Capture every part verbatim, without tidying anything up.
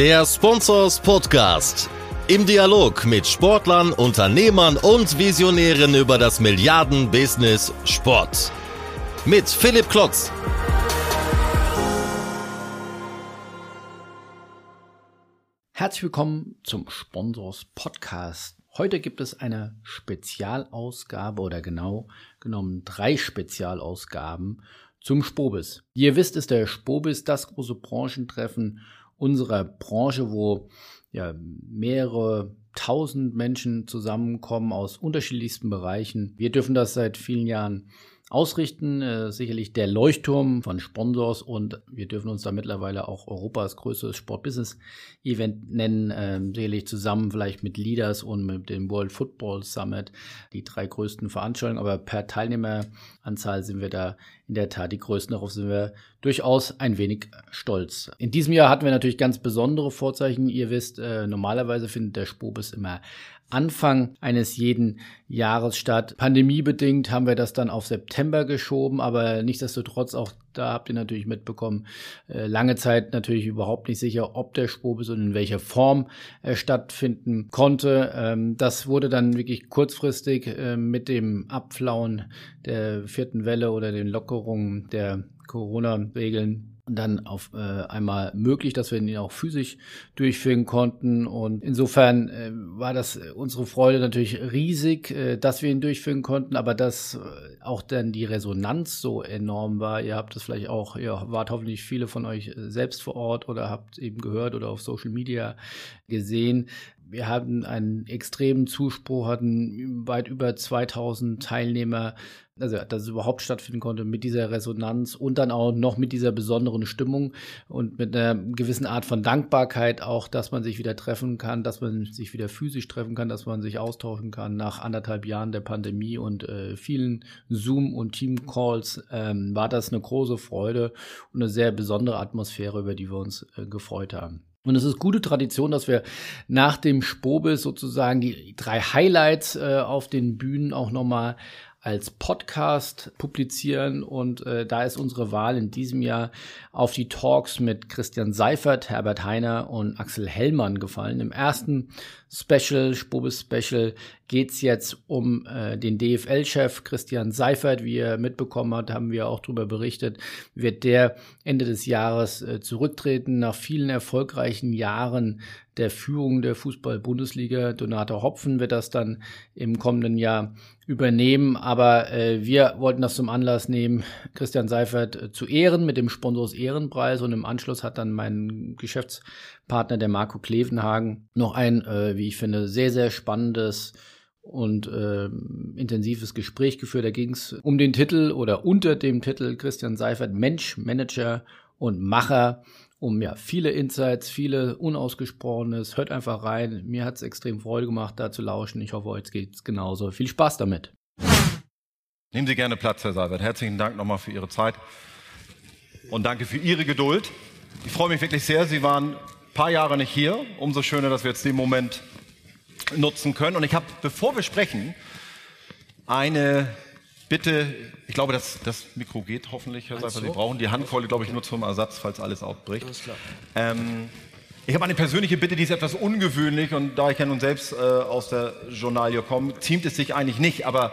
Der Sponsors Podcast. Im Dialog mit Sportlern, Unternehmern und Visionären über das Milliarden-Business Sport. Mit Philipp Klotz. Herzlich willkommen zum Sponsors Podcast. Heute gibt es eine Spezialausgabe oder genau genommen drei Spezialausgaben zum Spobis. Wie ihr wisst, ist der Spobis das große Branchentreffen unserer Branche, wo ja, mehrere tausend Menschen zusammenkommen aus unterschiedlichsten Bereichen. Wir dürfen das seit vielen Jahren ausrichten, äh, sicherlich der Leuchtturm von Sponsors, und wir dürfen uns da mittlerweile auch Europas größtes Sport-Business-Event nennen, äh, sicherlich zusammen vielleicht mit Leaders und mit dem World Football Summit, die drei größten Veranstaltungen, aber per Teilnehmeranzahl sind wir da in der Tat die größten, darauf sind wir durchaus ein wenig stolz. In diesem Jahr hatten wir natürlich ganz besondere Vorzeichen, ihr wisst, äh, normalerweise findet der Spobis immer Anfang eines jeden Jahres statt. Pandemiebedingt haben wir das dann auf September geschoben, aber nichtsdestotrotz, auch da habt ihr natürlich mitbekommen, lange Zeit natürlich überhaupt nicht sicher, ob der Spobis und in welcher Form er stattfinden konnte. Das wurde dann wirklich kurzfristig mit dem Abflauen der vierten Welle oder den Lockerungen der Corona-Regeln dann auf äh, einmal möglich, dass wir ihn auch physisch durchführen konnten, und insofern äh, war das unsere Freude natürlich riesig, äh, dass wir ihn durchführen konnten, aber dass äh, auch dann die Resonanz so enorm war. Ihr habt das vielleicht auch, ihr wart hoffentlich viele von euch selbst vor Ort oder habt eben gehört oder auf Social Media gesehen. Wir hatten einen extremen Zuspruch, hatten weit über zweitausend Teilnehmer, also dass es überhaupt stattfinden konnte mit dieser Resonanz und dann auch noch mit dieser besonderen Stimmung und mit einer gewissen Art von Dankbarkeit auch, dass man sich wieder treffen kann, dass man sich wieder physisch treffen kann, dass man sich austauschen kann nach anderthalb Jahren der Pandemie und äh, vielen Zoom- und Team-Calls. Ähm, war das eine große Freude und eine sehr besondere Atmosphäre, über die wir uns äh, gefreut haben. Und es ist gute Tradition, dass wir nach dem Spobis sozusagen die drei Highlights äh, auf den Bühnen auch nochmal als Podcast publizieren, und äh, da ist unsere Wahl in diesem Jahr auf die Talks mit Christian Seifert, Herbert Heiner und Axel Hellmann gefallen. Im ersten Special, Spobis-Special, geht's jetzt um äh, den D F L-Chef Christian Seifert. Wie ihr mitbekommen habt, haben wir auch darüber berichtet, wird der Ende des Jahres äh, zurücktreten nach vielen erfolgreichen Jahren der Führung der Fußball-Bundesliga. Donato Hopfen wird das dann im kommenden Jahr übernehmen, aber äh, wir wollten das zum Anlass nehmen, Christian Seifert äh, zu ehren mit dem Sponsors Ehrenpreis, und im Anschluss hat dann mein Geschäftspartner, der Marco Klevenhagen, noch ein, äh, wie ich finde, sehr, sehr spannendes und äh, intensives Gespräch geführt. Da ging es um den Titel oder unter dem Titel Christian Seifert, Mensch, Manager und Macher, um ja viele Insights, viele Unausgesprochenes. Hört einfach rein. Mir hat es extrem Freude gemacht, da zu lauschen. Ich hoffe, euch geht es genauso. Viel Spaß damit. Nehmen Sie gerne Platz, Herr Seifert. Herzlichen Dank nochmal für Ihre Zeit und danke für Ihre Geduld. Ich freue mich wirklich sehr. Sie waren ein paar Jahre nicht hier. Umso schöner, dass wir jetzt den Moment nutzen können. Und ich habe, bevor wir sprechen, eine Bitte, ich glaube, das, das Mikro geht hoffentlich, Herr Seifert. Sie brauchen die Handvolle, glaube ich, nur zum Ersatz, falls alles aufbricht. Ähm, ich habe eine persönliche Bitte, die ist etwas ungewöhnlich, und da ich ja nun selbst äh, aus der Journalie komme, ziemt es sich eigentlich nicht, aber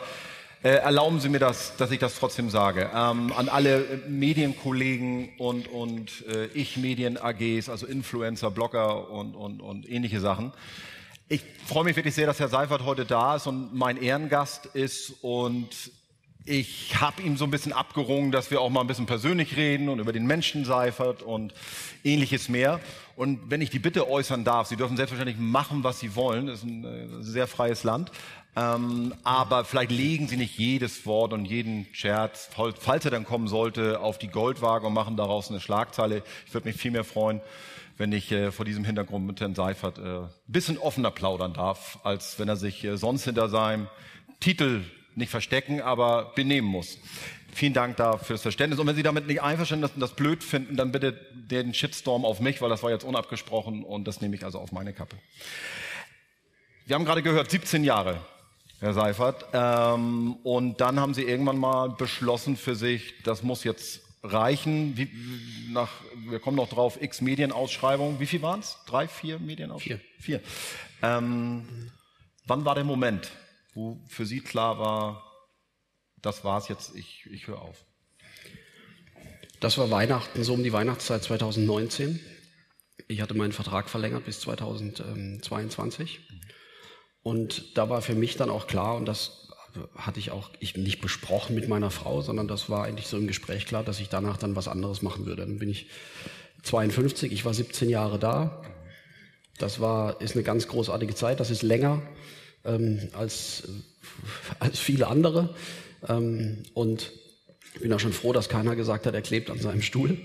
äh, erlauben Sie mir das, dass ich das trotzdem sage. Ähm, an alle Medienkollegen und, und äh, Ich-Medien-A Gs, also Influencer, Blogger und, und, und ähnliche Sachen. Ich freue mich wirklich sehr, dass Herr Seifert heute da ist und mein Ehrengast ist, und ich habe ihm so ein bisschen abgerungen, dass wir auch mal ein bisschen persönlich reden und über den Menschen Seifert und ähnliches mehr. Und wenn ich die Bitte äußern darf, Sie dürfen selbstverständlich machen, was Sie wollen, das ist ein sehr freies Land, ähm, aber vielleicht legen Sie nicht jedes Wort und jeden Scherz, falls er dann kommen sollte, auf die Goldwaage und machen daraus eine Schlagzeile. Ich würde mich viel mehr freuen, wenn ich äh, vor diesem Hintergrund mit Herrn Seifert äh, ein bisschen offener plaudern darf, als wenn er sich äh, sonst hinter seinem Titel nicht verstecken, aber benehmen muss. Vielen Dank da fürs Verständnis. Und wenn Sie damit nicht einverstanden sind und das blöd finden, dann bitte den Shitstorm auf mich, weil das war jetzt unabgesprochen, und das nehme ich also auf meine Kappe. Wir haben gerade gehört, siebzehn Jahre, Herr Seifert. Ähm, und dann haben Sie irgendwann mal beschlossen für sich, das muss jetzt reichen, wie, nach, wir kommen noch drauf, x Medienausschreibungen, wie viel waren es? Drei, vier Medienausschreibungen? Vier. vier. Ähm, mhm. Wann war der Moment, wo für Sie klar war, das war's jetzt, ich, ich höre auf? Das war Weihnachten, so um die Weihnachtszeit zweitausendneunzehn. Ich hatte meinen Vertrag verlängert bis zweitausendzweiundzwanzig. Und da war für mich dann auch klar, und das hatte ich auch ich nicht besprochen mit meiner Frau, sondern das war eigentlich so im Gespräch klar, dass ich danach dann was anderes machen würde. Dann bin ich zweiundfünfzig, ich war siebzehn Jahre da. Das war, ist eine ganz großartige Zeit, das ist länger ähm, als, als viele andere. Ähm, und ich bin auch schon froh, dass keiner gesagt hat, er klebt an seinem Stuhl.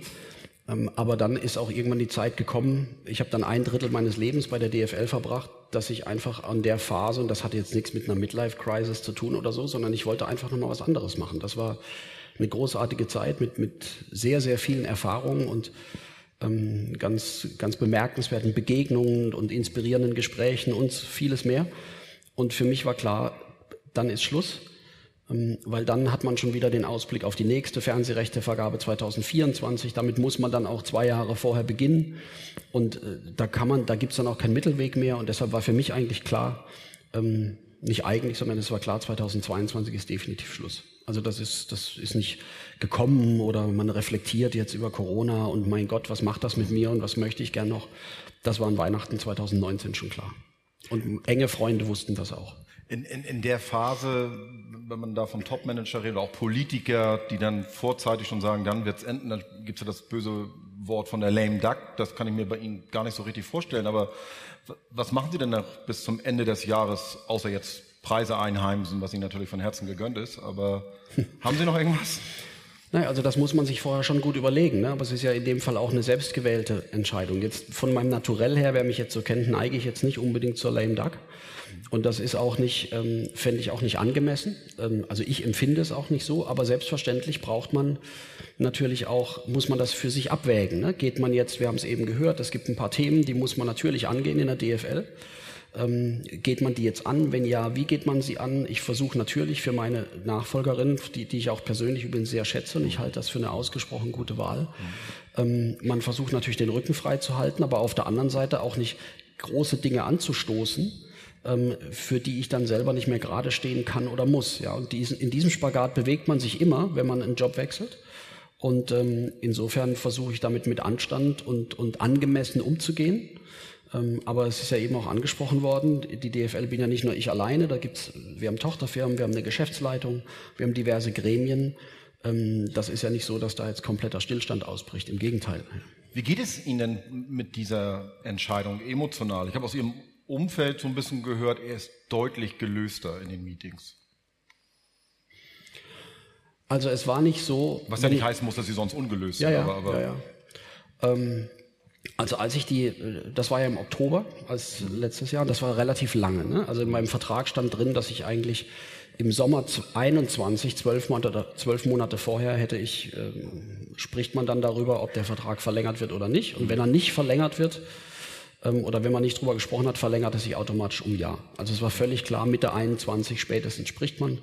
Aber dann ist auch irgendwann die Zeit gekommen, ich habe dann ein Drittel meines Lebens bei der D F L verbracht, dass ich einfach an der Phase, und das hatte jetzt nichts mit einer Midlife-Crisis zu tun oder so, sondern ich wollte einfach nochmal was anderes machen. Das war eine großartige Zeit mit, mit sehr, sehr vielen Erfahrungen und ähm, ganz, ganz bemerkenswerten Begegnungen und inspirierenden Gesprächen und vieles mehr. Und für mich war klar, dann ist Schluss. Weil dann hat man schon wieder den Ausblick auf die nächste Fernsehrechtevergabe zweitausendvierundzwanzig. Damit muss man dann auch zwei Jahre vorher beginnen. Und da kann man, da gibt es dann auch keinen Mittelweg mehr. Und deshalb war für mich eigentlich klar, ähm, nicht eigentlich, sondern es war klar, zweitausendzweiundzwanzig ist definitiv Schluss. Also das ist, das ist nicht gekommen oder man reflektiert jetzt über Corona und mein Gott, was macht das mit mir und was möchte ich gern noch? Das war an Weihnachten zweitausendneunzehn schon klar. Und enge Freunde wussten das auch. In, in, in der Phase, wenn man da von Top-Manager redet, auch Politiker, die dann vorzeitig schon sagen, dann wird's enden, dann gibt's ja das böse Wort von der lame duck, das kann ich mir bei Ihnen gar nicht so richtig vorstellen, aber was machen Sie denn noch bis zum Ende des Jahres, außer jetzt Preise einheimsen, was Ihnen natürlich von Herzen gegönnt ist, aber haben Sie noch irgendwas? Naja, also das muss man sich vorher schon gut überlegen, ne? Aber es ist ja in dem Fall auch eine selbstgewählte Entscheidung. Jetzt von meinem Naturell her, wer mich jetzt so kennt, neige ich jetzt nicht unbedingt zur lame duck. Und das ist auch nicht, ähm, fände ich auch nicht angemessen. Ähm, also ich empfinde es auch nicht so, aber selbstverständlich braucht man natürlich auch, muss man das für sich abwägen, ne? Geht man jetzt, wir haben es eben gehört, es gibt ein paar Themen, die muss man natürlich angehen in der D F L. Ähm, geht man die jetzt an? Wenn ja, wie geht man sie an? Ich versuche natürlich für meine Nachfolgerin, die, die ich auch persönlich übrigens sehr schätze und ich halte das für eine ausgesprochen gute Wahl. Ähm, man versucht natürlich den Rücken frei zu halten, aber auf der anderen Seite auch nicht große Dinge anzustoßen, ähm, für die ich dann selber nicht mehr gerade stehen kann oder muss. Ja? Und diesen, in diesem Spagat bewegt man sich immer, wenn man einen Job wechselt. Und ähm, insofern versuche ich damit mit Anstand und, und angemessen umzugehen. Aber es ist ja eben auch angesprochen worden, die D F L bin ja nicht nur ich alleine, da gibt's, wir haben Tochterfirmen, wir haben eine Geschäftsleitung, wir haben diverse Gremien. Das ist ja nicht so, dass da jetzt kompletter Stillstand ausbricht, im Gegenteil. Wie geht es Ihnen denn mit dieser Entscheidung emotional? Ich habe aus Ihrem Umfeld so ein bisschen gehört, er ist deutlich gelöster in den Meetings. Also es war nicht so... Was ja nicht heißen muss, dass Sie sonst ungelöst sind. Ja, ja, aber, aber ja, ja. Ähm, Also als ich die, das war ja im Oktober als letztes Jahr, das war relativ lange, ne? Also in meinem Vertrag stand drin, dass ich eigentlich im Sommer einundzwanzig, zwölf Monate, zwölf Monate vorher hätte ich, äh, spricht man dann darüber, ob der Vertrag verlängert wird oder nicht. Und wenn er nicht verlängert wird, ähm, oder wenn man nicht drüber gesprochen hat, verlängert er sich automatisch um ein Jahr. Also es war völlig klar, Mitte einundzwanzig spätestens spricht man,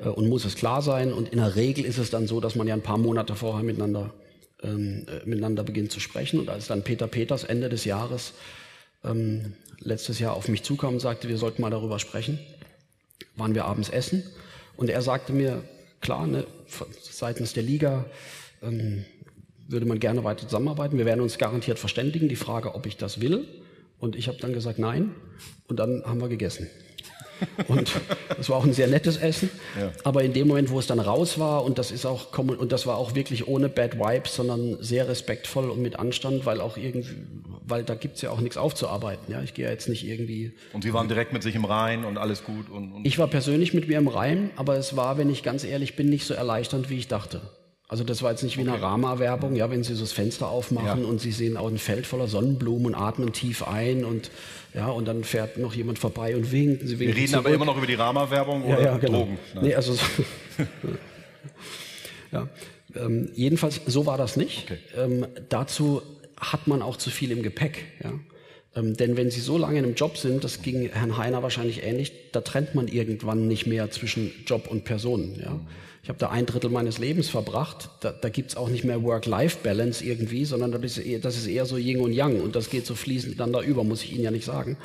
äh, und muss es klar sein. Und in der Regel ist es dann so, dass man ja ein paar Monate vorher miteinander Ähm, miteinander beginnen zu sprechen. Und als dann Peter Peters Ende des Jahres ähm, letztes Jahr auf mich zukam und sagte, wir sollten mal darüber sprechen, waren wir abends essen. Und er sagte mir, klar, ne, seitens der Liga ähm, würde man gerne weiter zusammenarbeiten. Wir werden uns garantiert verständigen, die Frage, ob ich das will. Und ich habe dann gesagt, nein. Und dann haben wir gegessen. Und das war auch ein sehr nettes Essen, ja. Aber in dem Moment, wo es dann raus war, und das ist auch, und das war auch wirklich ohne Bad Vibes, sondern sehr respektvoll und mit Anstand, weil auch irgendwie, weil da gibt's ja auch nichts aufzuarbeiten, ja, ich gehe ja jetzt nicht irgendwie... Und Sie waren direkt mit sich im Reinen und alles gut? Und, und ich war persönlich mit mir im Reinen, aber es war, wenn ich ganz ehrlich bin, nicht so erleichternd, wie ich dachte. Also das war jetzt nicht wie okay. Eine Rama-Werbung, ja, wenn Sie so das Fenster aufmachen, ja, und Sie sehen auch ein Feld voller Sonnenblumen und atmen tief ein und ja, und dann fährt noch jemand vorbei und winkt. Sie winken. Wir reden zurück. Aber immer noch über die Rama-Werbung oder ja, ja, genau. Drogen. Nein. Nee, also so ja. ähm, jedenfalls so war das nicht. Okay. Ähm, dazu hat man auch zu viel im Gepäck. Ja? Ähm, denn wenn Sie so lange in einem Job sind, das ging Herrn Heiner wahrscheinlich ähnlich, da trennt man irgendwann nicht mehr zwischen Job und Personen. Ja? Ich habe da ein Drittel meines Lebens verbracht, da, da gibt es auch nicht mehr Work-Life-Balance irgendwie, sondern das ist, eher, das ist eher so Yin und Yang und das geht so fließend miteinander über, muss ich Ihnen ja nicht sagen.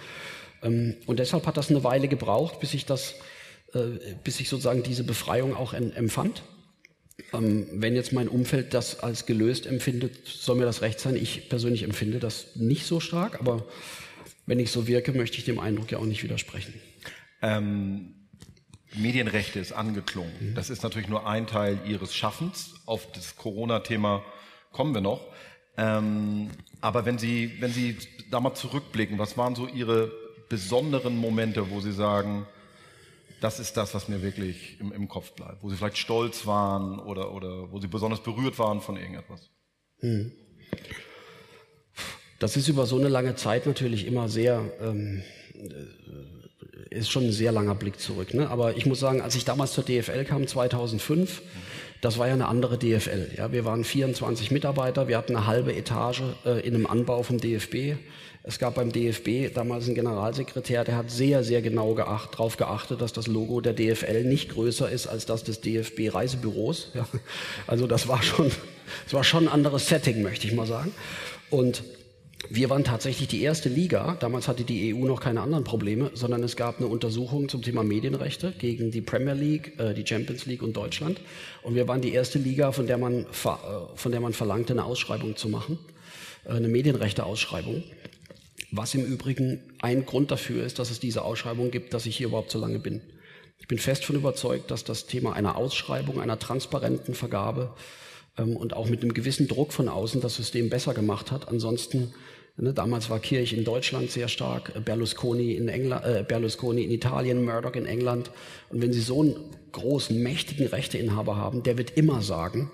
Ähm, und deshalb hat das eine Weile gebraucht, bis ich das, äh, bis ich sozusagen diese Befreiung auch en- empfand. Ähm, wenn jetzt mein Umfeld das als gelöst empfindet, soll mir das recht sein. Ich persönlich empfinde das nicht so stark, aber wenn ich so wirke, möchte ich dem Eindruck ja auch nicht widersprechen. Ähm, Medienrechte ist angeklungen. Mhm. Das ist natürlich nur ein Teil Ihres Schaffens. Auf das Corona-Thema kommen wir noch. Ähm, aber wenn Sie, wenn Sie da mal zurückblicken, was waren so Ihre besonderen Momente, wo Sie sagen, das ist das, was mir wirklich im, im Kopf bleibt, wo Sie vielleicht stolz waren oder, oder wo Sie besonders berührt waren von irgendetwas? Hm. Das ist über so eine lange Zeit natürlich immer sehr, ähm, ist schon ein sehr langer Blick zurück. Ne? Aber ich muss sagen, als ich damals zur D F L kam, zweitausendfünf, das war ja eine andere D F L. Ja? Wir waren vierundzwanzig Mitarbeiter, wir hatten eine halbe Etage äh, in einem Anbau vom D F B. Es gab beim D F B damals einen Generalsekretär, der hat sehr, sehr genau geacht, darauf geachtet, dass das Logo der D F L nicht größer ist als das des D F B-Reisebüros. Ja, also das war schon, das war schon ein anderes Setting, möchte ich mal sagen. Und wir waren tatsächlich die erste Liga. Damals hatte die E U noch keine anderen Probleme, sondern es gab eine Untersuchung zum Thema Medienrechte gegen die Premier League, äh, die Champions League und Deutschland. Und wir waren die erste Liga, von der man, von der man verlangte, eine Ausschreibung zu machen, eine Medienrechteausschreibung. Was im Übrigen ein Grund dafür ist, dass es diese Ausschreibung gibt, dass ich hier überhaupt so lange bin. Ich bin fest von überzeugt, dass das Thema einer Ausschreibung, einer transparenten Vergabe ähm, und auch mit einem gewissen Druck von außen das System besser gemacht hat. Ansonsten, ne, damals war Kirch in Deutschland sehr stark, Berlusconi in, Engla- äh, Berlusconi in Italien, Murdoch in England. Und wenn Sie so einen großen, mächtigen Rechteinhaber haben, der wird immer sagen,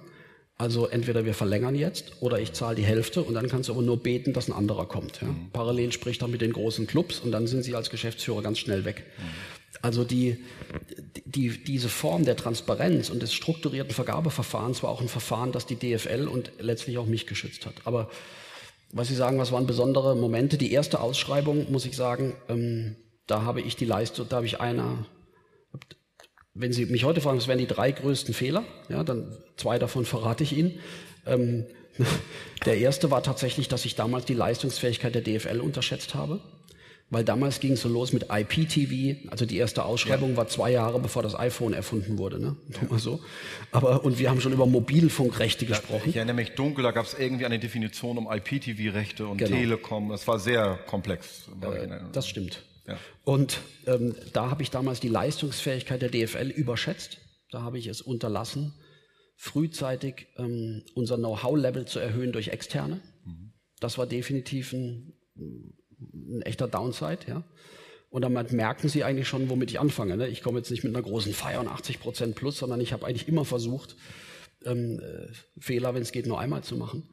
also entweder wir verlängern jetzt oder ich zahle die Hälfte und dann kannst du aber nur beten, dass ein anderer kommt. Ja? Mhm. Parallel spricht er mit den großen Clubs und dann sind sie als Geschäftsführer ganz schnell weg. Mhm. Also die, die, diese Form der Transparenz und des strukturierten Vergabeverfahrens war auch ein Verfahren, das die D F L und letztlich auch mich geschützt hat. Aber was Sie sagen, was waren besondere Momente? Die erste Ausschreibung, muss ich sagen, ähm, da habe ich die Leistung, da habe ich einer... Wenn Sie mich heute fragen, was wären die drei größten Fehler, ja, dann zwei davon verrate ich Ihnen. Ähm, der erste war tatsächlich, dass ich damals die Leistungsfähigkeit der D F L unterschätzt habe, weil damals ging es so los mit I P T V, also die erste Ausschreibung ja. war zwei Jahre, bevor das iPhone erfunden wurde, ne? Nur mal so. Aber, und wir haben schon über Mobilfunkrechte gesprochen. Ich erinnere mich dunkel, da gab es irgendwie eine Definition um I P T V-Rechte und genau. Telekom, das war sehr komplex. Äh, das stimmt. Ja. Und ähm, da habe ich damals die Leistungsfähigkeit der D F L überschätzt. Da habe ich es unterlassen, frühzeitig ähm, unser Know-how-Level zu erhöhen durch Externe. Mhm. Das war definitiv ein, ein echter Downside. Ja. Und damit merken Sie eigentlich schon, womit ich anfange. Ne? Ich komme jetzt nicht mit einer großen Feier und achtzig Prozent plus, sondern ich habe eigentlich immer versucht, ähm, äh, Fehler, wenn es geht, nur einmal zu machen.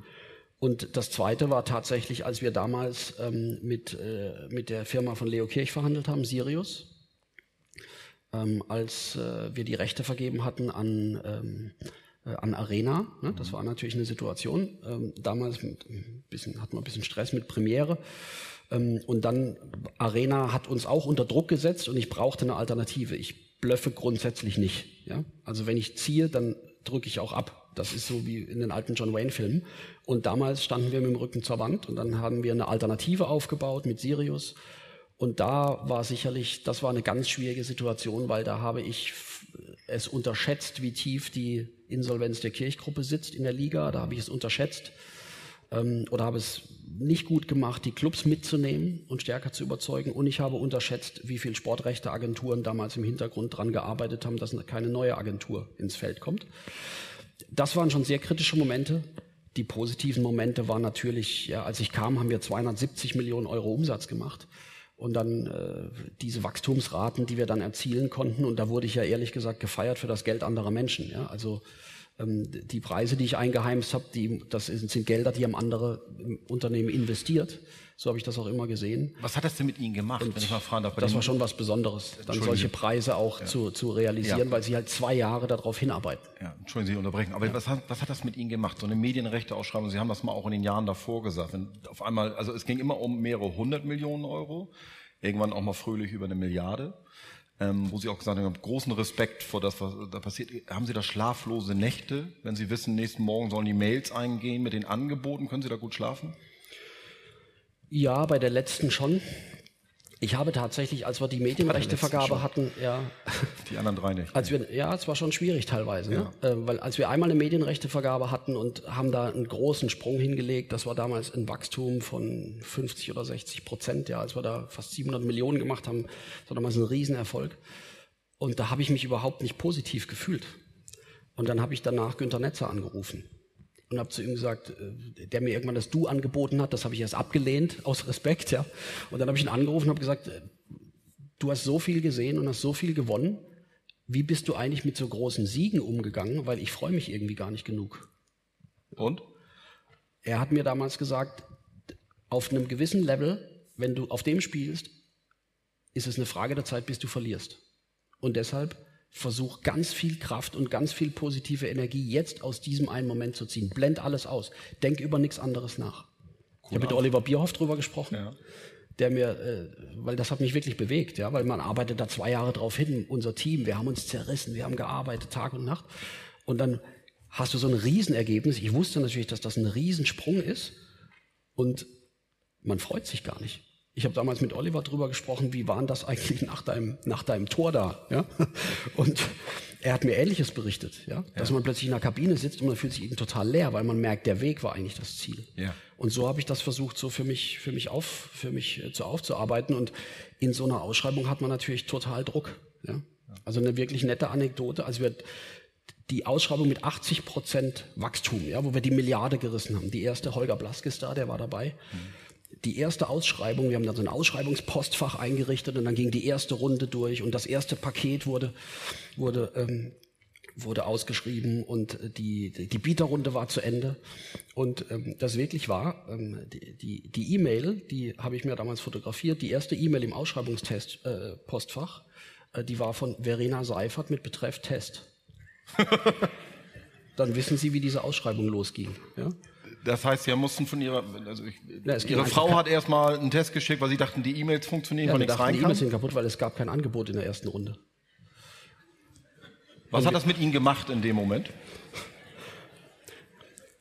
Und das Zweite war tatsächlich, als wir damals ähm, mit, äh, mit der Firma von Leo Kirch verhandelt haben, Sirius, ähm, als äh, wir die Rechte vergeben hatten an, ähm, äh, an Arena. Ne? Das war natürlich eine Situation. Ähm, damals mit, ein bisschen, hatten wir ein bisschen Stress mit Premiere. Ähm, und dann Arena hat uns auch unter Druck gesetzt und ich brauchte eine Alternative. Ich bluffe grundsätzlich nicht. Ja? Also wenn ich ziehe, dann drücke ich auch ab. Das ist so wie in den alten John-Wayne-Filmen. Und damals standen wir mit dem Rücken zur Wand und dann haben wir eine Alternative aufgebaut mit Sirius. Und da war sicherlich, das war eine ganz schwierige Situation, weil da habe ich es unterschätzt, wie tief die Insolvenz der Kirchgruppe sitzt in der Liga. Da habe ich es unterschätzt ähm, oder habe es nicht gut gemacht, die Clubs mitzunehmen und stärker zu überzeugen. Und ich habe unterschätzt, wie viel Sportrechteagenturen damals im Hintergrund dran gearbeitet haben, dass keine neue Agentur ins Feld kommt. Das waren schon sehr kritische Momente. Die positiven Momente waren natürlich, ja, als ich kam, haben wir zweihundertsiebzig Millionen Euro Umsatz gemacht. Und dann äh, diese Wachstumsraten, die wir dann erzielen konnten. Und da wurde ich ja ehrlich gesagt gefeiert für das Geld anderer Menschen. Ja? Also Die Preise, die ich eingeheimst habe, die, das sind Gelder, die haben andere Unternehmen investiert. So habe ich das auch immer gesehen. Was hat das denn mit Ihnen gemacht, und wenn ich mal fragen darf? Das war schon was Besonderes, dann solche Preise auch ja. zu, zu realisieren, ja. weil Sie halt zwei Jahre darauf hinarbeiten. Ja, entschuldigen Sie, unterbrechen. Aber ja. was, hat, was hat das mit Ihnen gemacht? So eine Medienrechteausschreibung, Sie haben das mal auch in den Jahren davor gesagt. Wenn auf einmal, also es ging immer um mehrere hundert Millionen Euro, irgendwann auch mal fröhlich über eine Milliarde. Ähm, wo Sie auch gesagt haben, großen Respekt vor das, was da passiert. Haben Sie da schlaflose Nächte, wenn Sie wissen, nächsten Morgen sollen die Mails eingehen mit den Angeboten? Können Sie da gut schlafen? Ja, bei der letzten schon. Ich habe tatsächlich, als wir die Medienrechtevergabe hatten, ja, die anderen drei nicht. Als wir, ja, es war schon schwierig teilweise, ja. ne? äh, weil als wir einmal eine Medienrechtevergabe hatten und haben da einen großen Sprung hingelegt, das war damals ein Wachstum von fünfzig oder sechzig Prozent, ja, als wir da fast siebenhundert Millionen gemacht haben, das war damals ein Riesenerfolg. Und da habe ich mich überhaupt nicht positiv gefühlt. Und dann habe ich danach Günter Netzer angerufen. Und habe zu ihm gesagt, der mir irgendwann das Du angeboten hat, das habe ich erst abgelehnt, aus Respekt. ja. Und dann habe ich ihn angerufen und habe gesagt, du hast so viel gesehen und hast so viel gewonnen, wie bist du eigentlich mit so großen Siegen umgegangen, weil ich freue mich irgendwie gar nicht genug. Und? Er hat mir damals gesagt, auf einem gewissen Level, wenn du auf dem spielst, ist es eine Frage der Zeit, bis du verlierst. Und deshalb versuch ganz viel Kraft und ganz viel positive Energie jetzt aus diesem einen Moment zu ziehen. Blend alles aus. Denk über nichts anderes nach. Cool. Ich habe mit Oliver Bierhoff drüber gesprochen, ja. der mir, äh, weil das hat mich wirklich bewegt, ja, weil man arbeitet da zwei Jahre drauf hin, unser Team, wir haben uns zerrissen, wir haben gearbeitet, Tag und Nacht. Und dann hast du so ein Riesenergebnis. Ich wusste natürlich, dass das ein Riesensprung ist und man freut sich gar nicht. Ich habe damals mit Oliver drüber gesprochen, wie war das eigentlich nach deinem, nach deinem Tor da? Ja? Und er hat mir Ähnliches berichtet, ja? dass ja. man plötzlich in der Kabine sitzt und man fühlt sich eben total leer, weil man merkt, der Weg war eigentlich das Ziel. Ja. Und so habe ich das versucht, so für mich, für mich, auf, für mich äh, zu aufzuarbeiten. Und in so einer Ausschreibung hat man natürlich total Druck. Ja? Also eine wirklich nette Anekdote. Also wir, die Ausschreibung mit achtzig Prozent Wachstum, ja, wo wir die Milliarde gerissen haben. Die erste, Holger Blask ist da, der war dabei. Mhm. Die erste Ausschreibung, wir haben dann so ein Ausschreibungspostfach eingerichtet und dann ging die erste Runde durch und das erste Paket wurde, wurde, ähm, wurde ausgeschrieben und die, die Bieterrunde war zu Ende. Und ähm, das wirklich war, ähm, die, die, die E-Mail, die habe ich mir damals fotografiert, die erste E-Mail im Ausschreibungstest äh, Postfach, äh, die war von Verena Seifert mit Betreff Test. Dann wissen Sie, wie diese Ausschreibung losging, ja? Das heißt, Sie mussten von Ihrer, also ich, ja, Ihre Frau hat erstmal einen Test geschickt, weil Sie dachten, die E-Mails funktionieren, weil ja, nichts rein kann. Die E-Mails sind kaputt, weil es gab kein Angebot in der ersten Runde. Was und hat das mit Ihnen gemacht in dem Moment?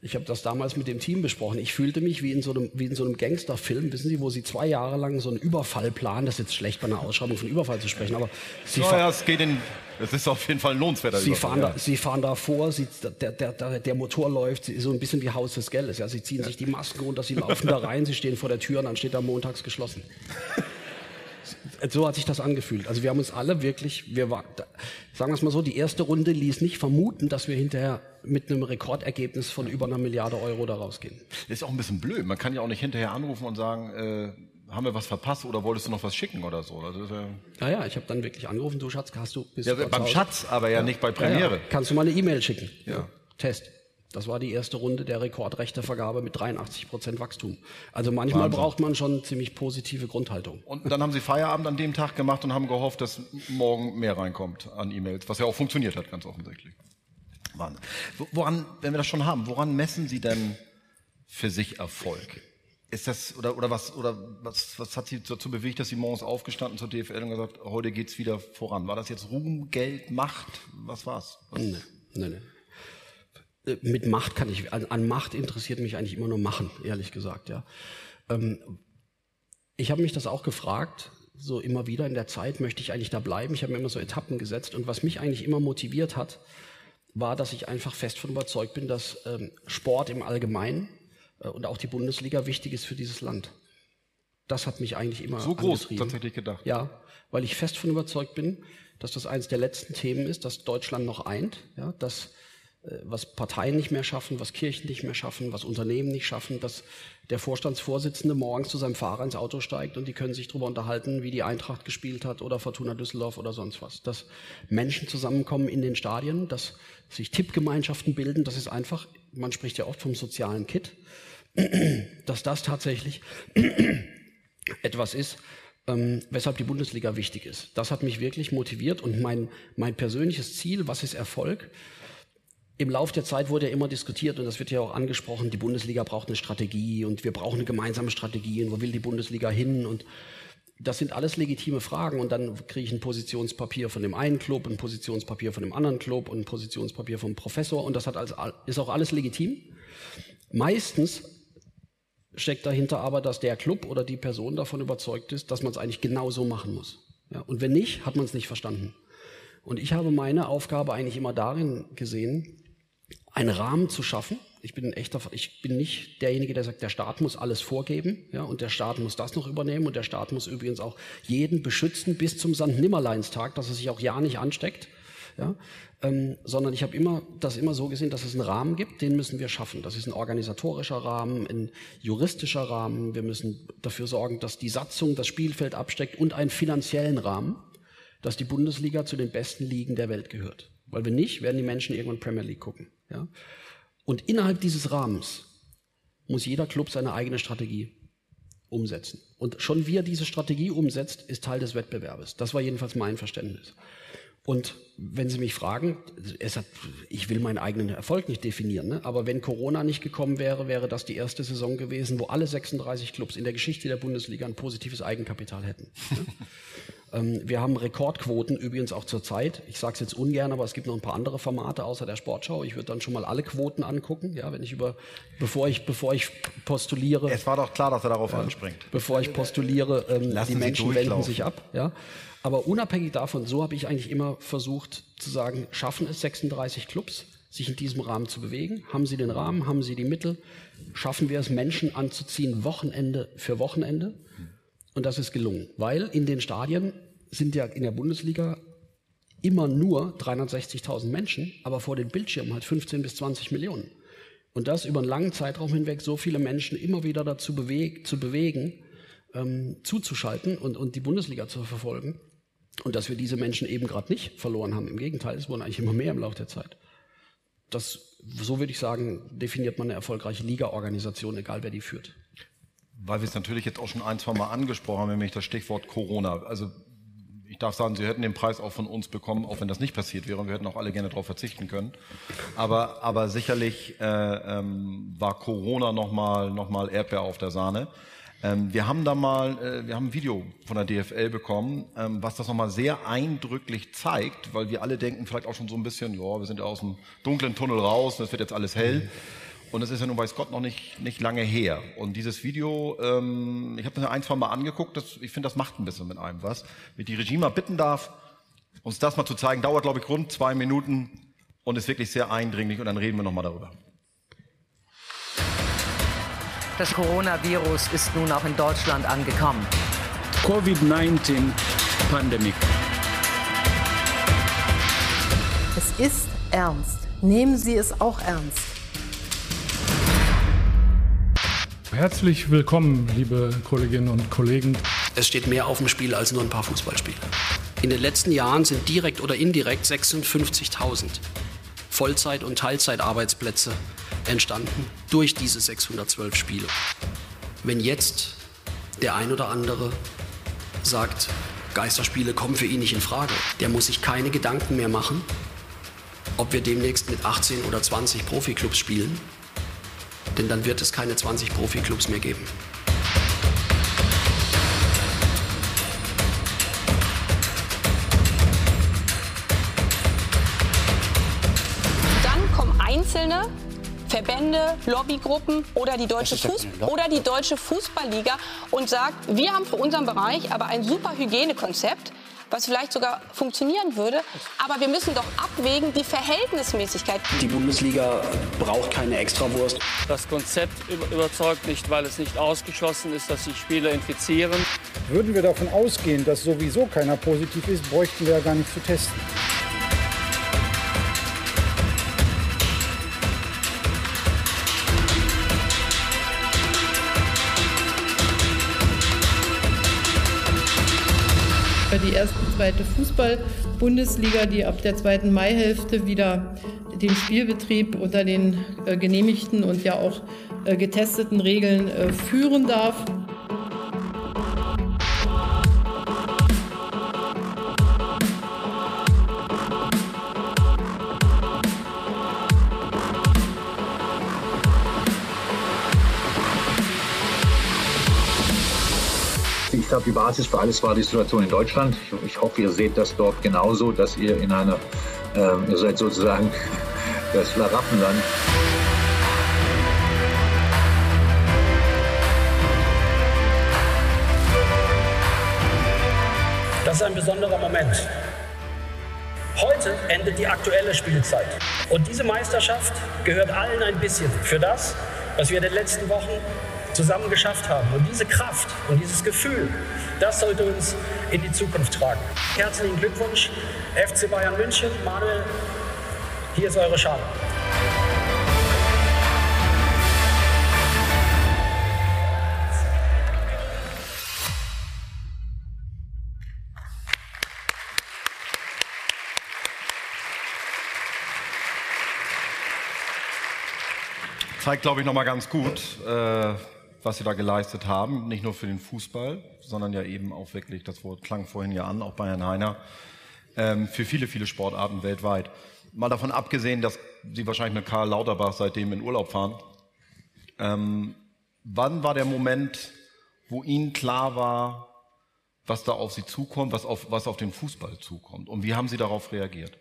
Ich habe das damals mit dem Team besprochen. Ich fühlte mich wie in so einem, wie in so einem Gangsterfilm, wissen Sie, wo Sie zwei Jahre lang so einen Überfall planen. Das ist jetzt schlecht, bei einer Ausschreibung von Überfall zu sprechen, aber Sie no, ja, es geht in, das ist auf jeden Fall ein lohnenswerter Sie Überfall. Fahren da, ja. Sie fahren da vor, Sie, der, der, der, der Motor läuft, so ein bisschen wie Haus des Geldes. Ja, Sie ziehen ja. sich die Masken runter, Sie laufen da rein, Sie stehen vor der Tür und dann steht da montags geschlossen. So hat sich das angefühlt. Also wir haben uns alle wirklich, wir war, sagen wir es mal so, die erste Runde ließ nicht vermuten, dass wir hinterher mit einem Rekordergebnis von über einer Milliarde Euro da rausgehen. Das ist auch ein bisschen blöd. Man kann ja auch nicht hinterher anrufen und sagen, äh, haben wir was verpasst oder wolltest du noch was schicken oder so. Das ist ja, ja, ja, ich habe dann wirklich angerufen, du Schatz, hast du... Bist ja, du beim Schatz, aber ja, ja nicht bei Premiere. Ja, ja. Kannst du mal eine E-Mail schicken? Ja. Test. Das war die erste Runde der Rekordrechtevergabe mit dreiundachtzig Prozent Wachstum. Also manchmal Wahnsinn. Braucht man schon ziemlich positive Grundhaltung. Und dann haben Sie Feierabend an dem Tag gemacht und haben gehofft, dass morgen mehr reinkommt an E-Mails, was ja auch funktioniert hat, ganz offensichtlich. Wahnsinn. Woran, wenn wir das schon haben, woran messen Sie denn für sich Erfolg? Ist das, oder, oder, was, oder was, was hat Sie dazu bewegt, dass Sie morgens aufgestanden zur D F L und gesagt, heute geht's wieder voran? War das jetzt Ruhm, Geld, Macht? Was war's? Was? Nee, nee, nee. Mit Macht kann ich, an, an Macht interessiert mich eigentlich immer nur Machen, ehrlich gesagt, ja. Ähm, ich habe mich das auch gefragt, so immer wieder in der Zeit, möchte ich eigentlich da bleiben? Ich habe mir immer so Etappen gesetzt und was mich eigentlich immer motiviert hat, war, dass ich einfach fest von überzeugt bin, dass ähm, Sport im Allgemeinen äh, und auch die Bundesliga wichtig ist für dieses Land. Das hat mich eigentlich immer so groß tatsächlich gedacht. Ja, weil ich fest von überzeugt bin, dass das eines der letzten Themen ist, das Deutschland noch eint, ja, dass was Parteien nicht mehr schaffen, was Kirchen nicht mehr schaffen, was Unternehmen nicht schaffen, dass der Vorstandsvorsitzende morgens zu seinem Fahrer ins Auto steigt und die können sich darüber unterhalten, wie die Eintracht gespielt hat oder Fortuna Düsseldorf oder sonst was. Dass Menschen zusammenkommen in den Stadien, dass sich Tippgemeinschaften bilden, das ist einfach, man spricht ja oft vom sozialen Kit, dass das tatsächlich etwas ist, Ähm, weshalb die Bundesliga wichtig ist. Das hat mich wirklich motiviert und mein, mein persönliches Ziel, was ist Erfolg? Im Lauf der Zeit wurde ja immer diskutiert und das wird ja auch angesprochen, die Bundesliga braucht eine Strategie und wir brauchen eine gemeinsame Strategie und wo will die Bundesliga hin? Und das sind alles legitime Fragen und dann kriege ich ein Positionspapier von dem einen Club, ein Positionspapier von dem anderen Club und ein Positionspapier vom Professor und das hat als, ist auch alles legitim. Meistens steckt dahinter aber, dass der Club oder die Person davon überzeugt ist, dass man es eigentlich genau so machen muss. Ja, und wenn nicht, hat man es nicht verstanden. Und ich habe meine Aufgabe eigentlich immer darin gesehen, einen Rahmen zu schaffen. Ich bin ein echter, ich bin nicht derjenige, der sagt, der Staat muss alles vorgeben, ja, und der Staat muss das noch übernehmen und der Staat muss übrigens auch jeden beschützen bis zum Sankt-Nimmerleins-Tag, dass er sich auch ja nicht ansteckt. Ja, ähm, sondern ich habe immer das immer so gesehen, dass es einen Rahmen gibt, den müssen wir schaffen. Das ist ein organisatorischer Rahmen, ein juristischer Rahmen. Wir müssen dafür sorgen, dass die Satzung das Spielfeld absteckt und einen finanziellen Rahmen, dass die Bundesliga zu den besten Ligen der Welt gehört. Weil wenn nicht, werden die Menschen irgendwann Premier League gucken. Ja? Und innerhalb dieses Rahmens muss jeder Club seine eigene Strategie umsetzen. Und schon wie er diese Strategie umsetzt, ist Teil des Wettbewerbes. Das war jedenfalls mein Verständnis. Und wenn Sie mich fragen, es hat, ich will meinen eigenen Erfolg nicht definieren, ne? Aber wenn Corona nicht gekommen wäre, wäre das die erste Saison gewesen, wo alle sechsunddreißig Clubs in der Geschichte der Bundesliga ein positives Eigenkapital hätten. Ne? ähm, wir haben Rekordquoten übrigens auch zur Zeit. Ich sage es jetzt ungern, aber es gibt noch ein paar andere Formate außer der Sportschau. Ich würde dann schon mal alle Quoten angucken, ja, wenn ich über, bevor ich, bevor ich postuliere. Es war doch klar, dass er darauf äh, anspringt. Bevor ich postuliere, ähm, die Menschen wenden sich ab. Ja? Aber unabhängig davon, so habe ich eigentlich immer versucht zu sagen, schaffen es sechsunddreißig Clubs, sich in diesem Rahmen zu bewegen? Haben sie den Rahmen? Haben sie die Mittel? Schaffen wir es, Menschen anzuziehen, Wochenende für Wochenende? Und das ist gelungen, weil in den Stadien sind ja in der Bundesliga immer nur dreihundertsechzigtausend Menschen, aber vor den Bildschirmen halt fünfzehn bis zwanzig Millionen. Und das über einen langen Zeitraum hinweg, so viele Menschen immer wieder dazu beweg- zu bewegen, ähm, zuzuschalten und, und die Bundesliga zu verfolgen. Und dass wir diese Menschen eben gerade nicht verloren haben. Im Gegenteil, es wurden eigentlich immer mehr im Laufe der Zeit. Das, so würde ich sagen, definiert man eine erfolgreiche Liga-Organisation, egal wer die führt. Weil wir es natürlich jetzt auch schon ein, zwei Mal angesprochen haben, nämlich das Stichwort Corona. Also ich darf sagen, Sie hätten den Preis auch von uns bekommen, auch wenn das nicht passiert wäre. Und wir hätten auch alle gerne darauf verzichten können. Aber, aber sicherlich äh, ähm, war Corona nochmal noch mal Erdbeer auf der Sahne. Wir haben da mal, wir haben ein Video von der D F L bekommen, was das nochmal sehr eindrücklich zeigt, weil wir alle denken vielleicht auch schon so ein bisschen, ja, wir sind ja aus dem dunklen Tunnel raus, das wird jetzt alles hell. Und das ist ja nun, weiß Gott, noch nicht, nicht lange her. Und dieses Video, ähm, ich habe das ja ein, zwei Mal angeguckt, das, ich finde, das macht ein bisschen mit einem was. Wenn ich die Regie mal bitten darf, uns das mal zu zeigen, dauert, glaube ich, rund zwei Minuten und ist wirklich sehr eindringlich und dann reden wir nochmal darüber. Das Coronavirus ist nun auch in Deutschland angekommen. Covid neunzehn-Pandemie. Es ist ernst. Nehmen Sie es auch ernst. Herzlich willkommen, liebe Kolleginnen und Kollegen. Es steht mehr auf dem Spiel als nur ein paar Fußballspiele. In den letzten Jahren sind direkt oder indirekt sechsundfünfzigtausend Vollzeit- und Teilzeitarbeitsplätze entstanden durch diese sechshundertzwölf Spiele. Wenn jetzt der ein oder andere sagt, Geisterspiele kommen für ihn nicht in Frage, der muss sich keine Gedanken mehr machen, ob wir demnächst mit achtzehn oder zwanzig Profiklubs spielen, denn dann wird es keine zwanzig Profiklubs mehr geben. Dann kommen einzelne Verbände, Lobbygruppen oder die, deutsche Fuß- oder die Deutsche Fußballliga und sagt, wir haben für unseren Bereich aber ein super Hygienekonzept, was vielleicht sogar funktionieren würde, aber wir müssen doch abwägen die Verhältnismäßigkeit. Die Bundesliga braucht keine Extrawurst. Das Konzept überzeugt nicht, weil es nicht ausgeschlossen ist, dass sich Spieler infizieren. Würden wir davon ausgehen, dass sowieso keiner positiv ist, bräuchten wir ja gar nicht zu testen. die erste und zweite Fußball-Bundesliga, die ab der zweiten Maihälfte wieder den Spielbetrieb unter den äh, genehmigten und ja auch äh, getesteten Regeln äh, führen darf. Ich glaube, die Basis für alles war die Situation in Deutschland. Ich, ich hoffe, ihr seht das dort genauso, dass ihr in einer, ähm, ihr seid sozusagen das Schlaraffenland. Das ist ein besonderer Moment. Heute endet die aktuelle Spielzeit. Und diese Meisterschaft gehört allen ein bisschen für das, was wir in den letzten Wochen zusammen geschafft haben. Und diese Kraft und dieses Gefühl, das sollte uns in die Zukunft tragen. Herzlichen Glückwunsch, F C Bayern München. Manuel, hier ist eure Schale. Zeigt, glaube ich, nochmal ganz gut, äh, was sie da geleistet haben, nicht nur für den Fußball, sondern ja eben auch wirklich, das Wort klang vorhin ja an, auch bei Herrn Heiner, ähm, für viele, viele Sportarten weltweit. Mal davon abgesehen, dass sie wahrscheinlich mit Karl Lauterbach seitdem in Urlaub fahren. Ähm, wann war der Moment, wo Ihnen klar war, was da auf Sie zukommt, was auf, was auf den Fußball zukommt? Und wie haben Sie darauf reagiert?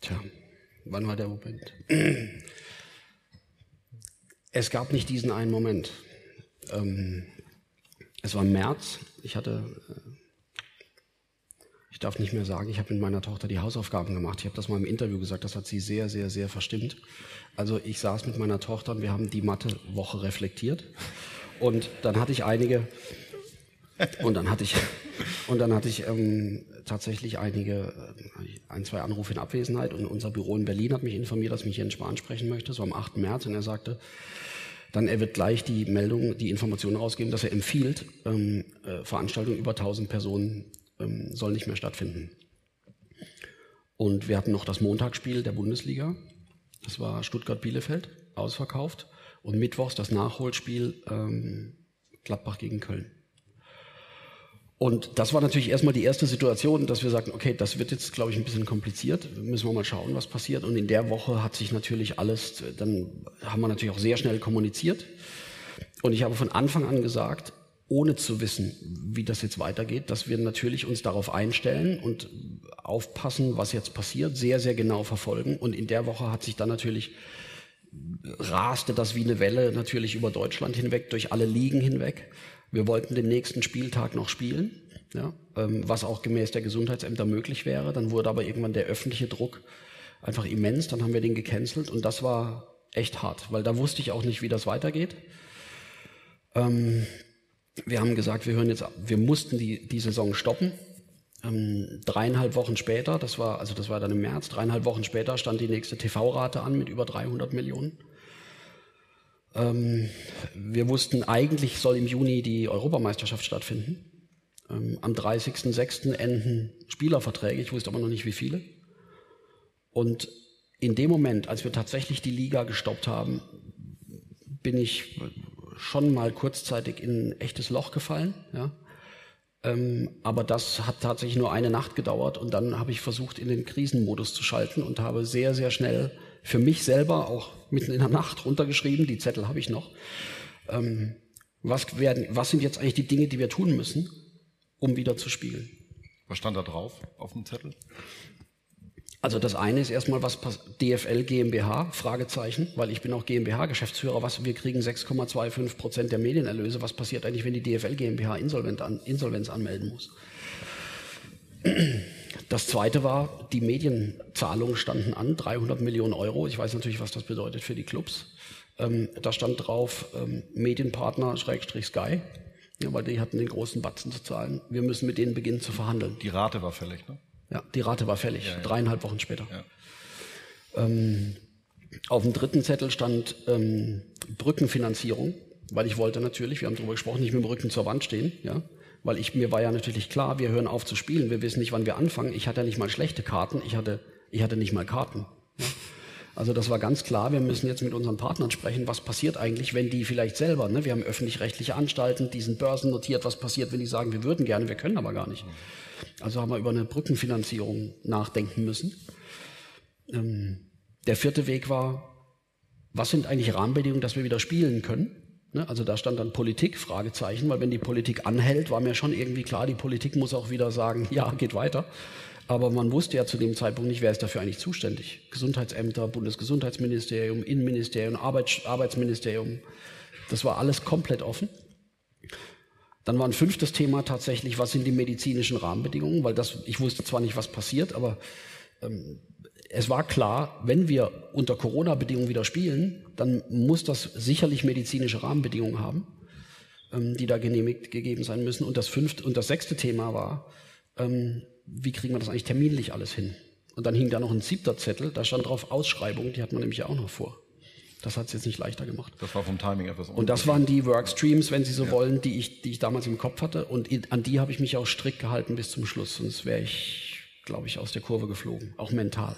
Tja, wann war der Moment? Es gab nicht diesen einen Moment. Ähm, es war im März. Ich hatte, äh, ich darf nicht mehr sagen, ich habe mit meiner Tochter die Hausaufgaben gemacht. Ich habe das mal im Interview gesagt, das hat sie sehr, sehr, sehr verstimmt. Also ich saß mit meiner Tochter und wir haben die Mathe-Woche reflektiert. Und dann hatte ich einige, und dann hatte ich, und dann hatte ich ähm, tatsächlich einige, ein, zwei Anrufe in Abwesenheit. Und unser Büro in Berlin hat mich informiert, dass mich Jens Spahn sprechen möchte. Das war am achten März. Und er sagte, dann er wird gleich die Meldung, die Information rausgeben, dass er empfiehlt, ähm, äh, Veranstaltungen über tausend Personen ähm, sollen nicht mehr stattfinden. Und wir hatten noch das Montagsspiel der Bundesliga. Das war Stuttgart-Bielefeld, ausverkauft. Und mittwochs das Nachholspiel ähm, Gladbach gegen Köln. Und das war natürlich erstmal die erste Situation, dass wir sagten, okay, das wird jetzt, glaube ich, ein bisschen kompliziert. Müssen wir mal schauen, was passiert. Und in der Woche hat sich natürlich alles, dann haben wir natürlich auch sehr schnell kommuniziert. Und ich habe von Anfang an gesagt, ohne zu wissen, wie das jetzt weitergeht, dass wir natürlich uns darauf einstellen und aufpassen, was jetzt passiert, sehr, sehr genau verfolgen. Und in der Woche hat sich dann natürlich, raste das wie eine Welle natürlich über Deutschland hinweg, durch alle Ligen hinweg. Wir wollten den nächsten Spieltag noch spielen, ja, ähm, was auch gemäß der Gesundheitsämter möglich wäre. Dann wurde aber irgendwann der öffentliche Druck einfach immens. Dann haben wir den gecancelt und das war echt hart, weil da wusste ich auch nicht, wie das weitergeht. Ähm, wir haben gesagt, wir hören jetzt ab. Wir mussten die, die Saison stoppen. Ähm, dreieinhalb Wochen später, das war, also das war dann im März, dreieinhalb Wochen später stand die nächste T V-Rate an mit über dreihundert Millionen. Ähm, wir wussten, eigentlich soll im Juni die Europameisterschaft stattfinden. Ähm, am dreißigsten sechsten enden Spielerverträge, ich wusste aber noch nicht, wie viele. Und in dem Moment, als wir tatsächlich die Liga gestoppt haben, bin ich schon mal kurzzeitig in ein echtes Loch gefallen. Ja? Ähm, aber das hat tatsächlich nur eine Nacht gedauert und dann habe ich versucht, in den Krisenmodus zu schalten und habe sehr, sehr schnell für mich selber auch mitten in der Nacht runtergeschrieben, die Zettel habe ich noch, ähm, was, werden, was sind jetzt eigentlich die Dinge, die wir tun müssen, um wieder zu spielen. Was stand da drauf auf dem Zettel? Also das eine ist erstmal, was D F L GmbH, Fragezeichen, weil ich bin auch GmbH-Geschäftsführer, was, wir kriegen sechs Komma fünfundzwanzig Prozent der Medienerlöse, was passiert eigentlich, wenn die D F L GmbH Insolvenz, an, Insolvenz anmelden muss? Das zweite war, die Medienzahlungen standen an, dreihundert Millionen Euro. Ich weiß natürlich, was das bedeutet für die Clubs. Ähm, da stand drauf ähm, Medienpartner Schrägstrich Sky, ja, weil die hatten den großen Batzen zu zahlen. Wir müssen mit denen beginnen zu verhandeln. Die Rate war fällig, ne? Ja, die Rate war fällig, ja, ja. Dreieinhalb Wochen später. Ja. Ähm, auf dem dritten Zettel stand ähm, Brückenfinanzierung, weil ich wollte natürlich, wir haben darüber gesprochen, nicht mit dem Rücken zur Wand stehen, ja. weil ich, mir war ja natürlich klar, wir hören auf zu spielen, wir wissen nicht, wann wir anfangen. Ich hatte nicht mal schlechte Karten, ich hatte, ich hatte nicht mal Karten. Also das war ganz klar, wir müssen jetzt mit unseren Partnern sprechen, was passiert eigentlich, wenn die vielleicht selber, ne? Wir haben öffentlich-rechtliche Anstalten, die sind börsennotiert, was passiert, wenn die sagen, wir würden gerne, wir können aber gar nicht. Also haben wir über eine Brückenfinanzierung nachdenken müssen. Ähm, der vierte Weg war, was sind eigentlich Rahmenbedingungen, dass wir wieder spielen können? Ne? Also da stand dann Politik, Fragezeichen, weil wenn die Politik anhält, war mir schon irgendwie klar, die Politik muss auch wieder sagen, ja, geht weiter. Aber man wusste ja zu dem Zeitpunkt nicht, wer ist dafür eigentlich zuständig. Gesundheitsämter, Bundesgesundheitsministerium, Innenministerium, Arbeits- Arbeitsministerium. Das war alles komplett offen. Dann war ein fünftes Thema tatsächlich, was sind die medizinischen Rahmenbedingungen? Weil das, ich wusste zwar nicht, was passiert, aber ähm, es war klar, wenn wir unter Corona-Bedingungen wieder spielen, dann muss das sicherlich medizinische Rahmenbedingungen haben, ähm, die da genehmigt gegeben sein müssen. Und das fünfte und das sechste Thema war, ähm, wie kriegen wir das eigentlich terminlich alles hin? Und dann hing da noch ein siebter Zettel, da stand drauf Ausschreibung, die hat man nämlich auch noch vor. Das hat es jetzt nicht leichter gemacht. Das war vom Timing etwas unruhig. Und das waren die Workstreams, wenn Sie so ja. wollen, die ich, die ich damals im Kopf hatte. Und in, an die habe ich mich auch strikt gehalten bis zum Schluss. Sonst wäre ich, glaube ich, aus der Kurve geflogen, auch mental.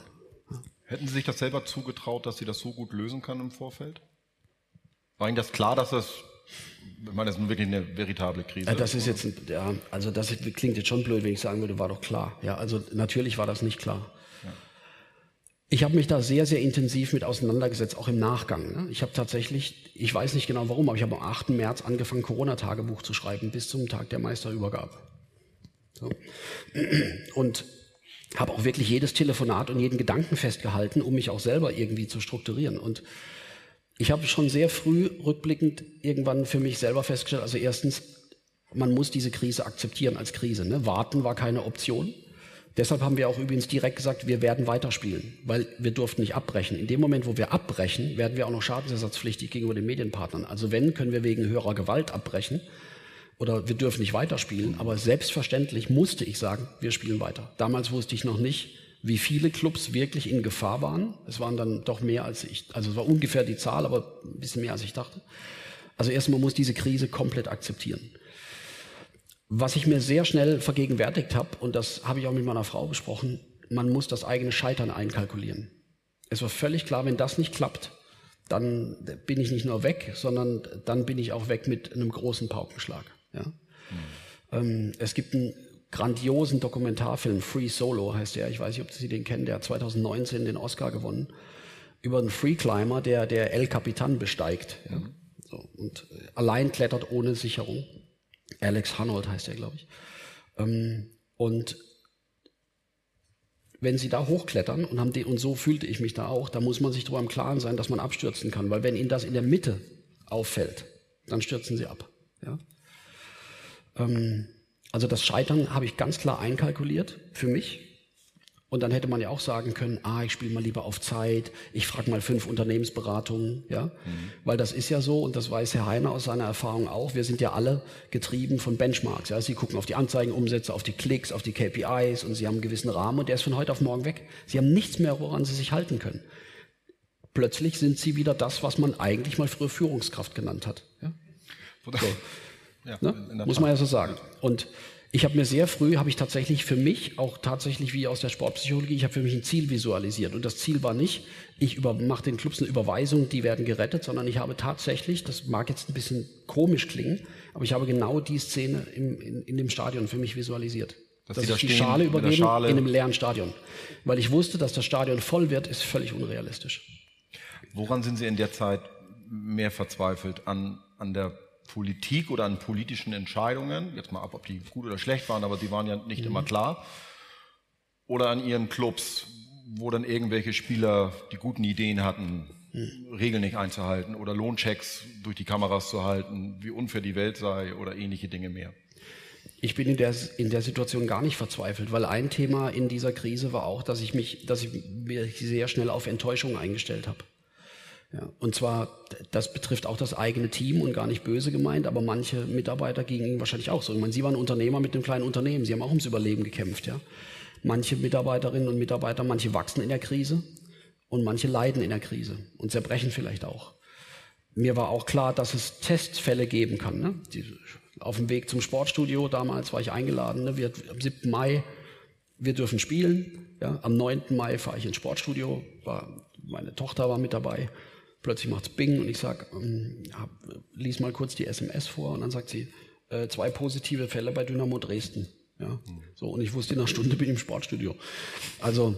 Ja. Hätten Sie sich das selber zugetraut, dass Sie das so gut lösen können im Vorfeld? War Ihnen das klar, dass das... Ich meine, das ist wirklich eine veritable Krise. Das ist jetzt, ja, also das klingt jetzt schon blöd, wenn ich sagen würde, war doch klar. Ja, also natürlich war das nicht klar. Ja. Ich habe mich da sehr, sehr intensiv mit auseinandergesetzt, auch im Nachgang. Ne? Ich habe tatsächlich, ich weiß nicht genau warum, aber ich habe am achten März angefangen, Corona-Tagebuch zu schreiben, bis zum Tag der Meisterübergabe. So. Und habe auch wirklich jedes Telefonat und jeden Gedanken festgehalten, um mich auch selber irgendwie zu strukturieren. Und ich habe schon sehr früh rückblickend irgendwann für mich selber festgestellt, also erstens, man muss diese Krise akzeptieren als Krise. Ne? Warten war keine Option. Deshalb haben wir auch übrigens direkt gesagt, wir werden weiterspielen, weil wir durften nicht abbrechen. In dem Moment, wo wir abbrechen, werden wir auch noch schadensersatzpflichtig gegenüber den Medienpartnern. Also wenn, können wir wegen höherer Gewalt abbrechen oder wir dürfen nicht weiterspielen. Aber selbstverständlich musste ich sagen, wir spielen weiter. Damals wusste ich noch nicht, wie viele Clubs wirklich in Gefahr waren. Es waren dann doch mehr als ich, also es war ungefähr die Zahl, aber ein bisschen mehr als ich dachte. Also erstmal muss diese Krise komplett akzeptieren. Was ich mir sehr schnell vergegenwärtigt habe, und das habe ich auch mit meiner Frau besprochen, man muss das eigene Scheitern einkalkulieren. Es war völlig klar, wenn das nicht klappt, dann bin ich nicht nur weg, sondern dann bin ich auch weg mit einem großen Paukenschlag. Ja? Mhm. Es gibt ein grandiosen Dokumentarfilm, Free Solo heißt der, ich weiß nicht, ob Sie den kennen, der hat zwanzig neunzehn den Oscar gewonnen, über einen Freeclimber, der der El Capitan besteigt, ja. So, und allein klettert ohne Sicherung. Alex Honnold heißt der, glaube ich. Ähm, und wenn Sie da hochklettern, und, haben die, und so fühlte ich mich da auch, da muss man sich darüber im Klaren sein, dass man abstürzen kann, weil wenn Ihnen das in der Mitte auffällt, dann stürzen Sie ab. Ja. Ähm, Also das Scheitern habe ich ganz klar einkalkuliert für mich. Und dann hätte man ja auch sagen können, ah, ich spiele mal lieber auf Zeit, ich frage mal fünf Unternehmensberatungen. Ja? Mhm. Weil das ist ja so, und das weiß Herr Heiner aus seiner Erfahrung auch, wir sind ja alle getrieben von Benchmarks. Ja? Sie gucken auf die Anzeigenumsätze, auf die Klicks, auf die K P Is, und Sie haben einen gewissen Rahmen, und der ist von heute auf morgen weg. Sie haben nichts mehr, woran Sie sich halten können. Plötzlich sind Sie wieder das, was man eigentlich mal früher Führungskraft genannt hat. Ja? So. Ja, ne? Muss man ja so sagen. Und ich habe mir sehr früh, habe ich tatsächlich für mich, auch tatsächlich wie aus der Sportpsychologie, ich habe für mich ein Ziel visualisiert. Und das Ziel war nicht, ich mache den Clubs eine Überweisung, die werden gerettet, sondern ich habe tatsächlich, das mag jetzt ein bisschen komisch klingen, aber ich habe genau die Szene im, in, in dem Stadion für mich visualisiert. Dass, dass ich da die stehen, Schale übergebe in einem leeren Stadion. Weil ich wusste, dass das Stadion voll wird, ist völlig unrealistisch. Woran sind Sie in der Zeit mehr verzweifelt? An, an der Politik oder an politischen Entscheidungen, jetzt mal ab, ob die gut oder schlecht waren, aber die waren ja nicht mhm. immer klar, oder an ihren Clubs, wo dann irgendwelche Spieler die guten Ideen hatten, mhm. Regeln nicht einzuhalten oder Lohnchecks durch die Kameras zu halten, wie unfair die Welt sei oder ähnliche Dinge mehr. Ich bin in der, in der Situation gar nicht verzweifelt, weil ein Thema in dieser Krise war auch, dass ich mich, dass ich mich sehr schnell auf Enttäuschung eingestellt habe. Ja, und zwar, das betrifft auch das eigene Team und gar nicht böse gemeint, aber manche Mitarbeiter gingen ihnen wahrscheinlich auch so. Ich meine, Sie waren Unternehmer mit einem kleinen Unternehmen, Sie haben auch ums Überleben gekämpft. Ja? Manche Mitarbeiterinnen und Mitarbeiter, manche wachsen in der Krise und manche leiden in der Krise und zerbrechen vielleicht auch. Mir war auch klar, dass es Testfälle geben kann. Ne? Die auf dem Weg zum Sportstudio, damals war ich eingeladen, ne, wir, am siebten Mai, wir dürfen spielen, ja, am neunten Mai fahre ich ins Sportstudio, war, meine Tochter war mit dabei, plötzlich macht's Bing und ich sage, ähm, lies mal kurz die S M S vor und dann sagt sie, äh, zwei positive Fälle bei Dynamo Dresden. Ja, so, und ich wusste, in einer Stunde bin ich im Sportstudio. Also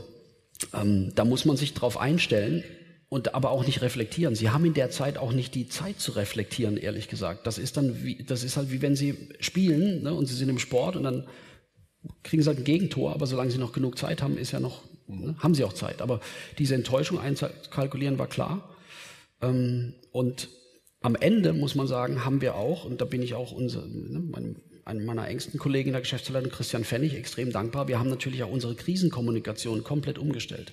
ähm, da muss man sich drauf einstellen und aber auch nicht reflektieren. Sie haben in der Zeit auch nicht die Zeit zu reflektieren, ehrlich gesagt. Das ist dann wie, das ist halt wie wenn Sie spielen, ne, und Sie sind im Sport und dann kriegen Sie halt ein Gegentor, aber solange Sie noch genug Zeit haben, ist ja noch, ne, haben Sie auch Zeit. Aber diese Enttäuschung einzukalkulieren war klar. Ähm, und am Ende muss man sagen, haben wir auch, und da bin ich auch unser, ne, meinem einem meiner engsten Kollegen in der Geschäftsleitung, Christian Pfennig, extrem dankbar. Wir haben natürlich auch unsere Krisenkommunikation komplett umgestellt.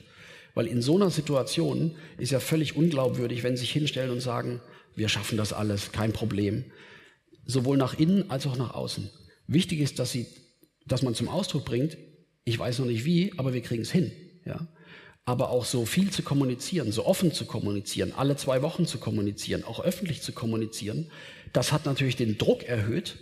Weil in so einer Situation ist ja völlig unglaubwürdig, wenn Sie sich hinstellen und sagen, wir schaffen das alles, kein Problem. Sowohl nach innen als auch nach außen. Wichtig ist, dass, sie, dass man zum Ausdruck bringt, ich weiß noch nicht wie, aber wir kriegen es hin. Ja? Aber auch so viel zu kommunizieren, so offen zu kommunizieren, alle zwei Wochen zu kommunizieren, auch öffentlich zu kommunizieren, das hat natürlich den Druck erhöht.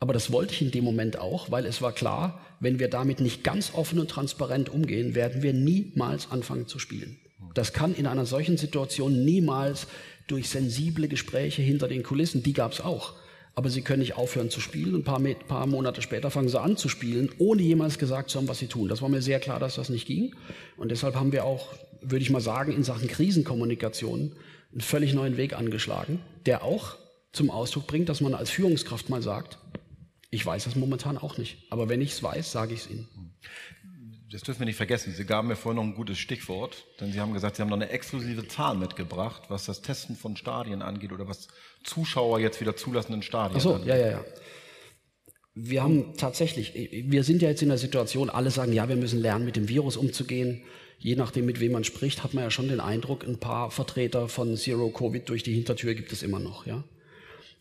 Aber das wollte ich in dem Moment auch, weil es war klar, wenn wir damit nicht ganz offen und transparent umgehen, werden wir niemals anfangen zu spielen. Das kann in einer solchen Situation niemals durch sensible Gespräche hinter den Kulissen, die gab es auch. Aber sie können nicht aufhören zu spielen und ein paar, paar Monate später fangen sie an zu spielen, ohne jemals gesagt zu haben, was sie tun. Das war mir sehr klar, dass das nicht ging. Und deshalb haben wir auch, würde ich mal sagen, in Sachen Krisenkommunikation einen völlig neuen Weg angeschlagen, der auch zum Ausdruck bringt, dass man als Führungskraft mal sagt, ich weiß das momentan auch nicht. Aber wenn ich es weiß, sage ich es Ihnen. Das dürfen wir nicht vergessen. Sie gaben mir vorhin noch ein gutes Stichwort, denn Sie haben gesagt, Sie haben noch eine exklusive Zahl mitgebracht, was das Testen von Stadien angeht oder was Zuschauer jetzt wieder zulassen in Stadien. Ach so, angeht. ja, ja, ja. Wir haben tatsächlich, wir sind ja jetzt in der Situation, alle sagen, ja, wir müssen lernen, mit dem Virus umzugehen. Je nachdem, mit wem man spricht, hat man ja schon den Eindruck, ein paar Vertreter von Zero Covid durch die Hintertür gibt es immer noch, ja.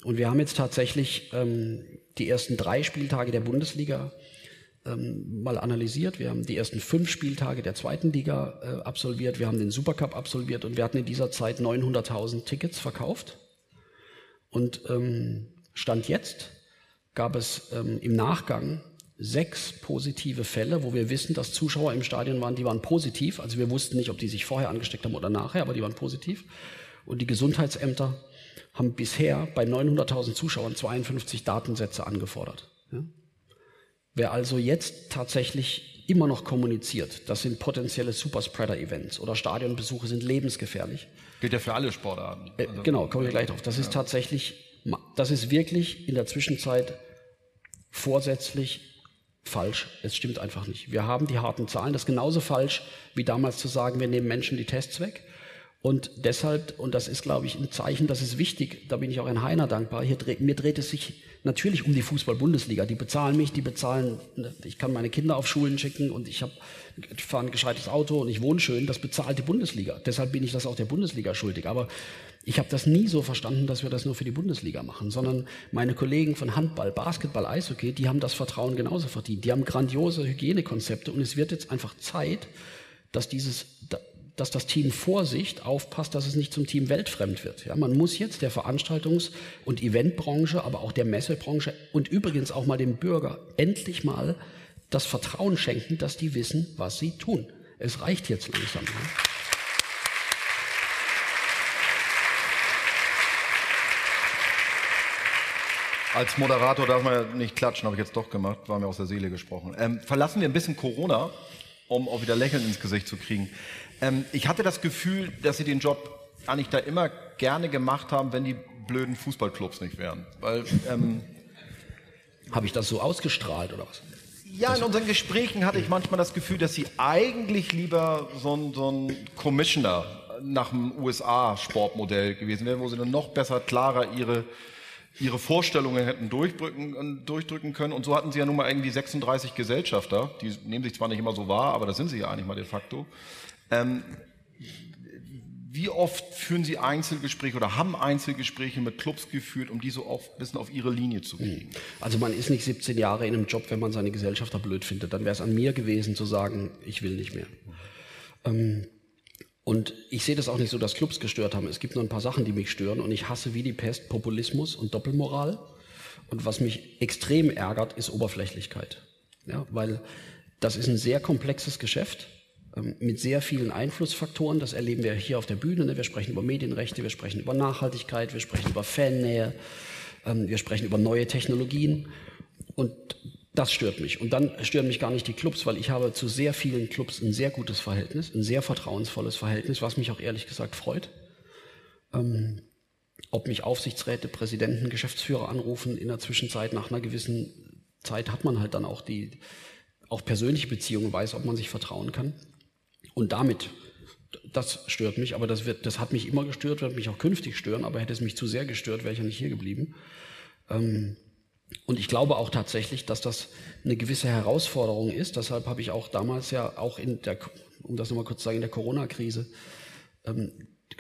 Und wir haben jetzt tatsächlich ähm, die ersten drei Spieltage der Bundesliga ähm, mal analysiert. Wir haben die ersten fünf Spieltage der zweiten Liga äh, absolviert. Wir haben den Supercup absolviert und wir hatten in dieser Zeit neunhunderttausend Tickets verkauft. Und ähm, Stand jetzt gab es ähm, im Nachgang sechs positive Fälle, wo wir wissen, dass Zuschauer im Stadion waren, die waren positiv. Also wir wussten nicht, ob die sich vorher angesteckt haben oder nachher, aber die waren positiv. Und die Gesundheitsämter haben bisher bei neunhunderttausend Zuschauern zweiundfünfzig Datensätze angefordert. Ja? Wer also jetzt tatsächlich immer noch kommuniziert, das sind potenzielle Superspreader-Events oder Stadionbesuche sind lebensgefährlich. Gilt ja für alle Sportarten. Äh, also, genau, kommen wir gleich drauf. Das ja. ist tatsächlich, das ist wirklich in der Zwischenzeit vorsätzlich falsch. Es stimmt einfach nicht. Wir haben die harten Zahlen. Das ist genauso falsch, wie damals zu sagen, wir nehmen Menschen die Tests weg. Und deshalb, und das ist, glaube ich, ein Zeichen, das ist wichtig, da bin ich auch Herrn Heiner dankbar, hier dreht, mir dreht es sich natürlich um die Fußball-Bundesliga. Die bezahlen mich, die bezahlen, ich kann meine Kinder auf Schulen schicken und ich, ich fahre ein gescheites Auto und ich wohne schön, das bezahlt die Bundesliga. Deshalb bin ich das auch der Bundesliga schuldig. Aber ich habe das nie so verstanden, dass wir das nur für die Bundesliga machen, sondern meine Kollegen von Handball, Basketball, Eishockey, die haben das Vertrauen genauso verdient. Die haben grandiose Hygienekonzepte und es wird jetzt einfach Zeit, dass dieses... dass das Team Vorsicht aufpasst, dass es nicht zum Team weltfremd wird. Ja, man muss jetzt der Veranstaltungs- und Eventbranche, aber auch der Messebranche und übrigens auch mal dem Bürger endlich mal das Vertrauen schenken, dass die wissen, was sie tun. Es reicht jetzt langsam. Ne? Als Moderator darf man nicht klatschen, habe ich jetzt doch gemacht, war mir aus der Seele gesprochen. Ähm, verlassen wir ein bisschen Corona, um auch wieder Lächeln ins Gesicht zu kriegen. Ähm, ich hatte das Gefühl, dass Sie den Job eigentlich da immer gerne gemacht haben, wenn die blöden Fußballclubs nicht wären. Weil, ähm, habe ich das so ausgestrahlt oder was? Ja, in unseren Gesprächen hatte ich manchmal das Gefühl, dass Sie eigentlich lieber so ein, so ein Commissioner nach dem U S A-Sportmodell gewesen wären, wo Sie dann noch besser, klarer Ihre... ihre Vorstellungen hätten durchdrücken, durchdrücken können. Und so hatten Sie ja nun mal irgendwie sechsunddreißig Gesellschafter. Die nehmen sich zwar nicht immer so wahr, aber das sind Sie ja eigentlich mal de facto. Ähm, wie oft führen Sie Einzelgespräche oder haben Einzelgespräche mit Clubs geführt, um die so auch ein bisschen auf Ihre Linie zu kriegen? Also man ist nicht siebzehn Jahre in einem Job, wenn man seine Gesellschafter blöd findet. Dann wäre es an mir gewesen zu sagen, ich will nicht mehr. Ähm, Und ich sehe das auch nicht so, dass Clubs gestört haben. Es gibt noch ein paar Sachen, die mich stören. Und ich hasse wie die Pest Populismus und Doppelmoral. Und was mich extrem ärgert, ist Oberflächlichkeit. Ja, weil das ist ein sehr komplexes Geschäft mit sehr vielen Einflussfaktoren. Das erleben wir hier auf der Bühne. Ne? Wir sprechen über Medienrechte, wir sprechen über Nachhaltigkeit, wir sprechen über Fannähe, ähm, wir sprechen über neue Technologien. Und das stört mich. Und dann stören mich gar nicht die Clubs, weil ich habe zu sehr vielen Clubs ein sehr gutes Verhältnis, ein sehr vertrauensvolles Verhältnis, was mich auch ehrlich gesagt freut. Ähm, ob mich Aufsichtsräte, Präsidenten, Geschäftsführer anrufen in der Zwischenzeit, nach einer gewissen Zeit hat man halt dann auch die auch persönliche Beziehungen, weiß, ob man sich vertrauen kann. Und damit, das stört mich, aber das, wird, das hat mich immer gestört, wird mich auch künftig stören, aber hätte es mich zu sehr gestört, wäre ich ja nicht hier geblieben. Ähm, und ich glaube auch tatsächlich, dass das eine gewisse Herausforderung ist, deshalb habe ich auch damals ja auch in der, um das nochmal kurz zu sagen, in der Corona-Krise, ähm,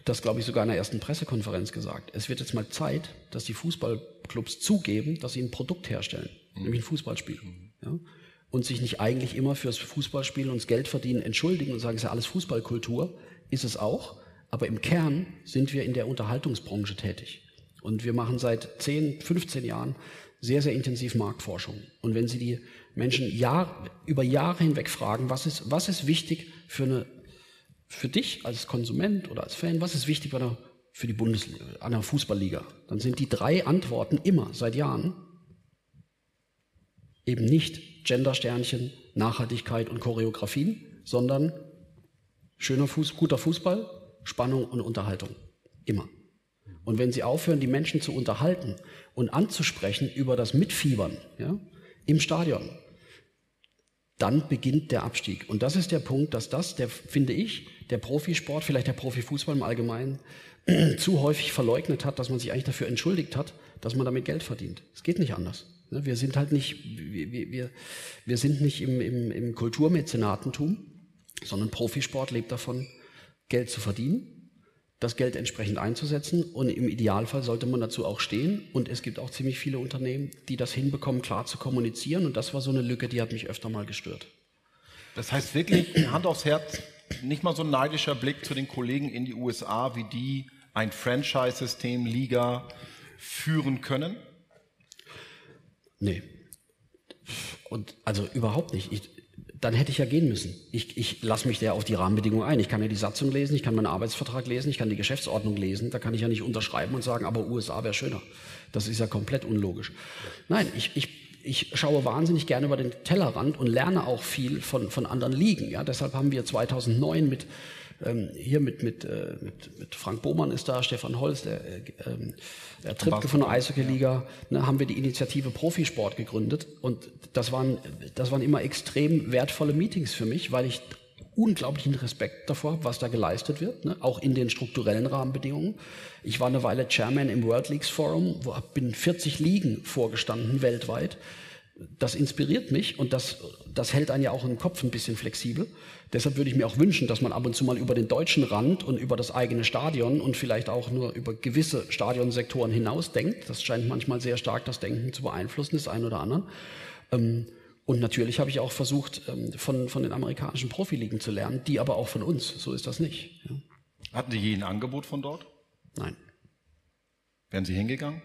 das glaube ich sogar in der ersten Pressekonferenz gesagt, es wird jetzt mal Zeit, dass die Fußballclubs zugeben, dass sie ein Produkt herstellen, mhm. nämlich ein Fußballspiel. Mhm. Ja? Und sich nicht eigentlich immer fürs Fußballspielen und das Geldverdienen entschuldigen und sagen, es ist ja alles Fußballkultur, ist es auch, aber im Kern sind wir in der Unterhaltungsbranche tätig. Und wir machen seit zehn, fünfzehn Jahren sehr, sehr intensiv Marktforschung. Und wenn Sie die Menschen Jahr, über Jahre hinweg fragen, was ist, was ist wichtig für, eine, für dich als Konsument oder als Fan, was ist wichtig bei einer, für die Bundesliga, einer Fußballliga, dann sind die drei Antworten immer seit Jahren eben nicht Gendersternchen, Nachhaltigkeit und Choreografien, sondern schöner Fuß, guter Fußball, Spannung und Unterhaltung. Immer. Und wenn Sie aufhören, die Menschen zu unterhalten und anzusprechen über das Mitfiebern, ja, im Stadion, dann beginnt der Abstieg. Und das ist der Punkt, dass das, der, finde ich, der Profisport, vielleicht der Profifußball im Allgemeinen, zu häufig verleugnet hat, dass man sich eigentlich dafür entschuldigt hat, dass man damit Geld verdient. Es geht nicht anders. Wir sind halt nicht, wir, wir, wir sind nicht im, im, im Kulturmäzenatentum, sondern Profisport lebt davon, Geld zu verdienen, das Geld entsprechend einzusetzen und im Idealfall sollte man dazu auch stehen und es gibt auch ziemlich viele Unternehmen, die das hinbekommen, klar zu kommunizieren und das war so eine Lücke, die hat mich öfter mal gestört. Das heißt wirklich, Hand aufs Herz, nicht mal so ein neidischer Blick zu den Kollegen in die U S A, wie die ein Franchise-System, Liga führen können? Nee. Und also überhaupt nicht. Ich, dann hätte ich ja gehen müssen. Ich, ich lasse mich ja auf die Rahmenbedingungen ein. Ich kann ja die Satzung lesen, ich kann meinen Arbeitsvertrag lesen, ich kann die Geschäftsordnung lesen. Da kann ich ja nicht unterschreiben und sagen, aber U S A wäre schöner. Das ist ja komplett unlogisch. Nein, ich, ich, ich schaue wahnsinnig gerne über den Tellerrand und lerne auch viel von, von anderen Ligen. Ja, deshalb haben wir zweitausendneun mit, ähm, hier mit, mit, äh, mit, mit Frank Bohmann ist da, Stefan Holz, der, äh, äh, der Trippke von der Eishockey-Liga, ne, haben wir die Initiative Profisport gegründet und das waren, das waren immer extrem wertvolle Meetings für mich, weil ich unglaublichen Respekt davor habe, was da geleistet wird, ne, auch in den strukturellen Rahmenbedingungen. Ich war eine Weile Chairman im World Leagues Forum, wo bin vierzig Ligen vorgestanden weltweit. Das inspiriert mich und das, das hält einen ja auch im Kopf ein bisschen flexibel. Deshalb würde ich mir auch wünschen, dass man ab und zu mal über den deutschen Rand und über das eigene Stadion und vielleicht auch nur über gewisse Stadionsektoren hinaus denkt. Das scheint manchmal sehr stark das Denken zu beeinflussen, des einen oder anderen. Und natürlich habe ich auch versucht, von, von den amerikanischen Profiligen zu lernen, die aber auch von uns. So ist das nicht. Ja. Hatten Sie je ein Angebot von dort? Nein. Wären Sie hingegangen?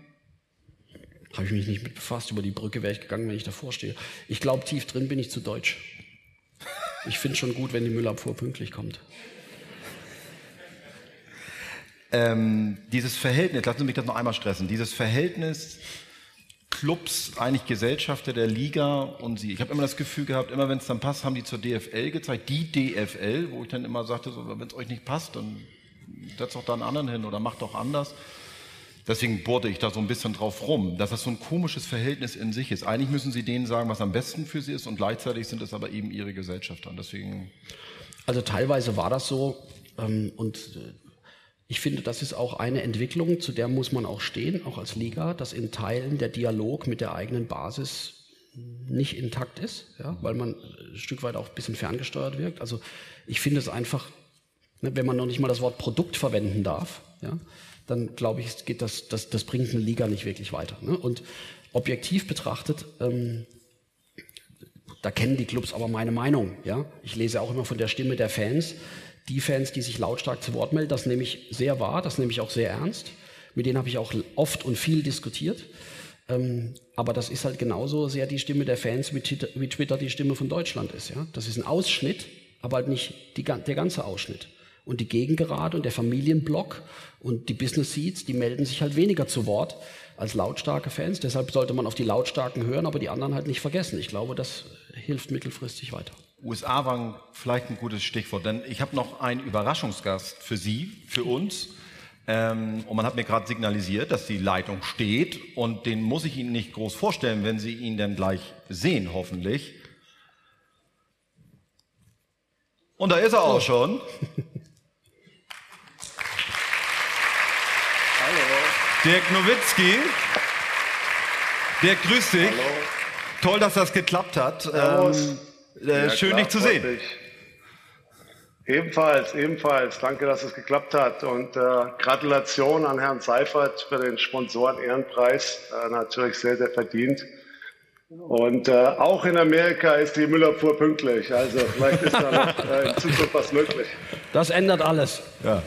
Habe ich mich nicht mit befasst, über die Brücke wäre ich gegangen, wenn ich davor stehe. Ich glaube, tief drin bin ich zu deutsch. Ich finde es schon gut, wenn die Müllabfuhr pünktlich kommt. Ähm, dieses Verhältnis, lassen Sie mich das noch einmal stressen, dieses Verhältnis Clubs, eigentlich Gesellschafter der Liga und Sie. Ich habe immer das Gefühl gehabt, immer wenn es dann passt, haben die zur D F L gezeigt, die D F L, wo ich dann immer sagte, so, wenn es euch nicht passt, dann setzt doch da einen anderen hin oder macht doch anders. Deswegen bohrte ich da so ein bisschen drauf rum, dass das so ein komisches Verhältnis in sich ist. Eigentlich müssen Sie denen sagen, was am besten für Sie ist und gleichzeitig sind es aber eben Ihre Gesellschafter. Und deswegen also teilweise war das so ähm, und ich finde, das ist auch eine Entwicklung, zu der muss man auch stehen, auch als Liga, dass in Teilen der Dialog mit der eigenen Basis nicht intakt ist, ja, weil man ein Stück weit auch ein bisschen ferngesteuert wirkt. Also ich finde es einfach, ne, wenn man noch nicht mal das Wort Produkt verwenden darf, ja, dann glaube ich, geht das, das, das bringt eine Liga nicht wirklich weiter. Ne? Und objektiv betrachtet, ähm, da kennen die Clubs aber meine Meinung. Ja? Ich lese auch immer von der Stimme der Fans. Die Fans, die sich lautstark zu Wort melden, das nehme ich sehr wahr, das nehme ich auch sehr ernst. Mit denen habe ich auch oft und viel diskutiert. Ähm, aber das ist halt genauso sehr die Stimme der Fans, wie Twitter, wie Twitter die Stimme von Deutschland ist. Ja? Das ist ein Ausschnitt, aber halt nicht die, der ganze Ausschnitt. Und die Gegengerade und der Familienblock und die Business Seats, die melden sich halt weniger zu Wort als lautstarke Fans. Deshalb sollte man auf die Lautstarken hören, aber die anderen halt nicht vergessen. Ich glaube, das hilft mittelfristig weiter. U S A waren vielleicht ein gutes Stichwort, denn ich habe noch einen Überraschungsgast für Sie, für uns. Ähm, und man hat mir gerade signalisiert, dass die Leitung steht und den muss ich Ihnen nicht groß vorstellen, wenn Sie ihn dann gleich sehen, hoffentlich. Und da ist er auch schon. Dirk Nowitzki. Dirk, grüß dich. Hallo. Toll, dass das geklappt hat. Ähm, äh, ja, schön, klar, dich zu sehen. Dich. Ebenfalls, ebenfalls. Danke, dass es geklappt hat. Und äh, Gratulation an Herrn Seifert für den Sponsoren-Ehrenpreis. Äh, natürlich sehr, sehr verdient. Und äh, auch in Amerika ist die Müllabfuhr pünktlich. Also vielleicht ist da noch äh, in Zukunft was möglich. Das ändert alles. Ja.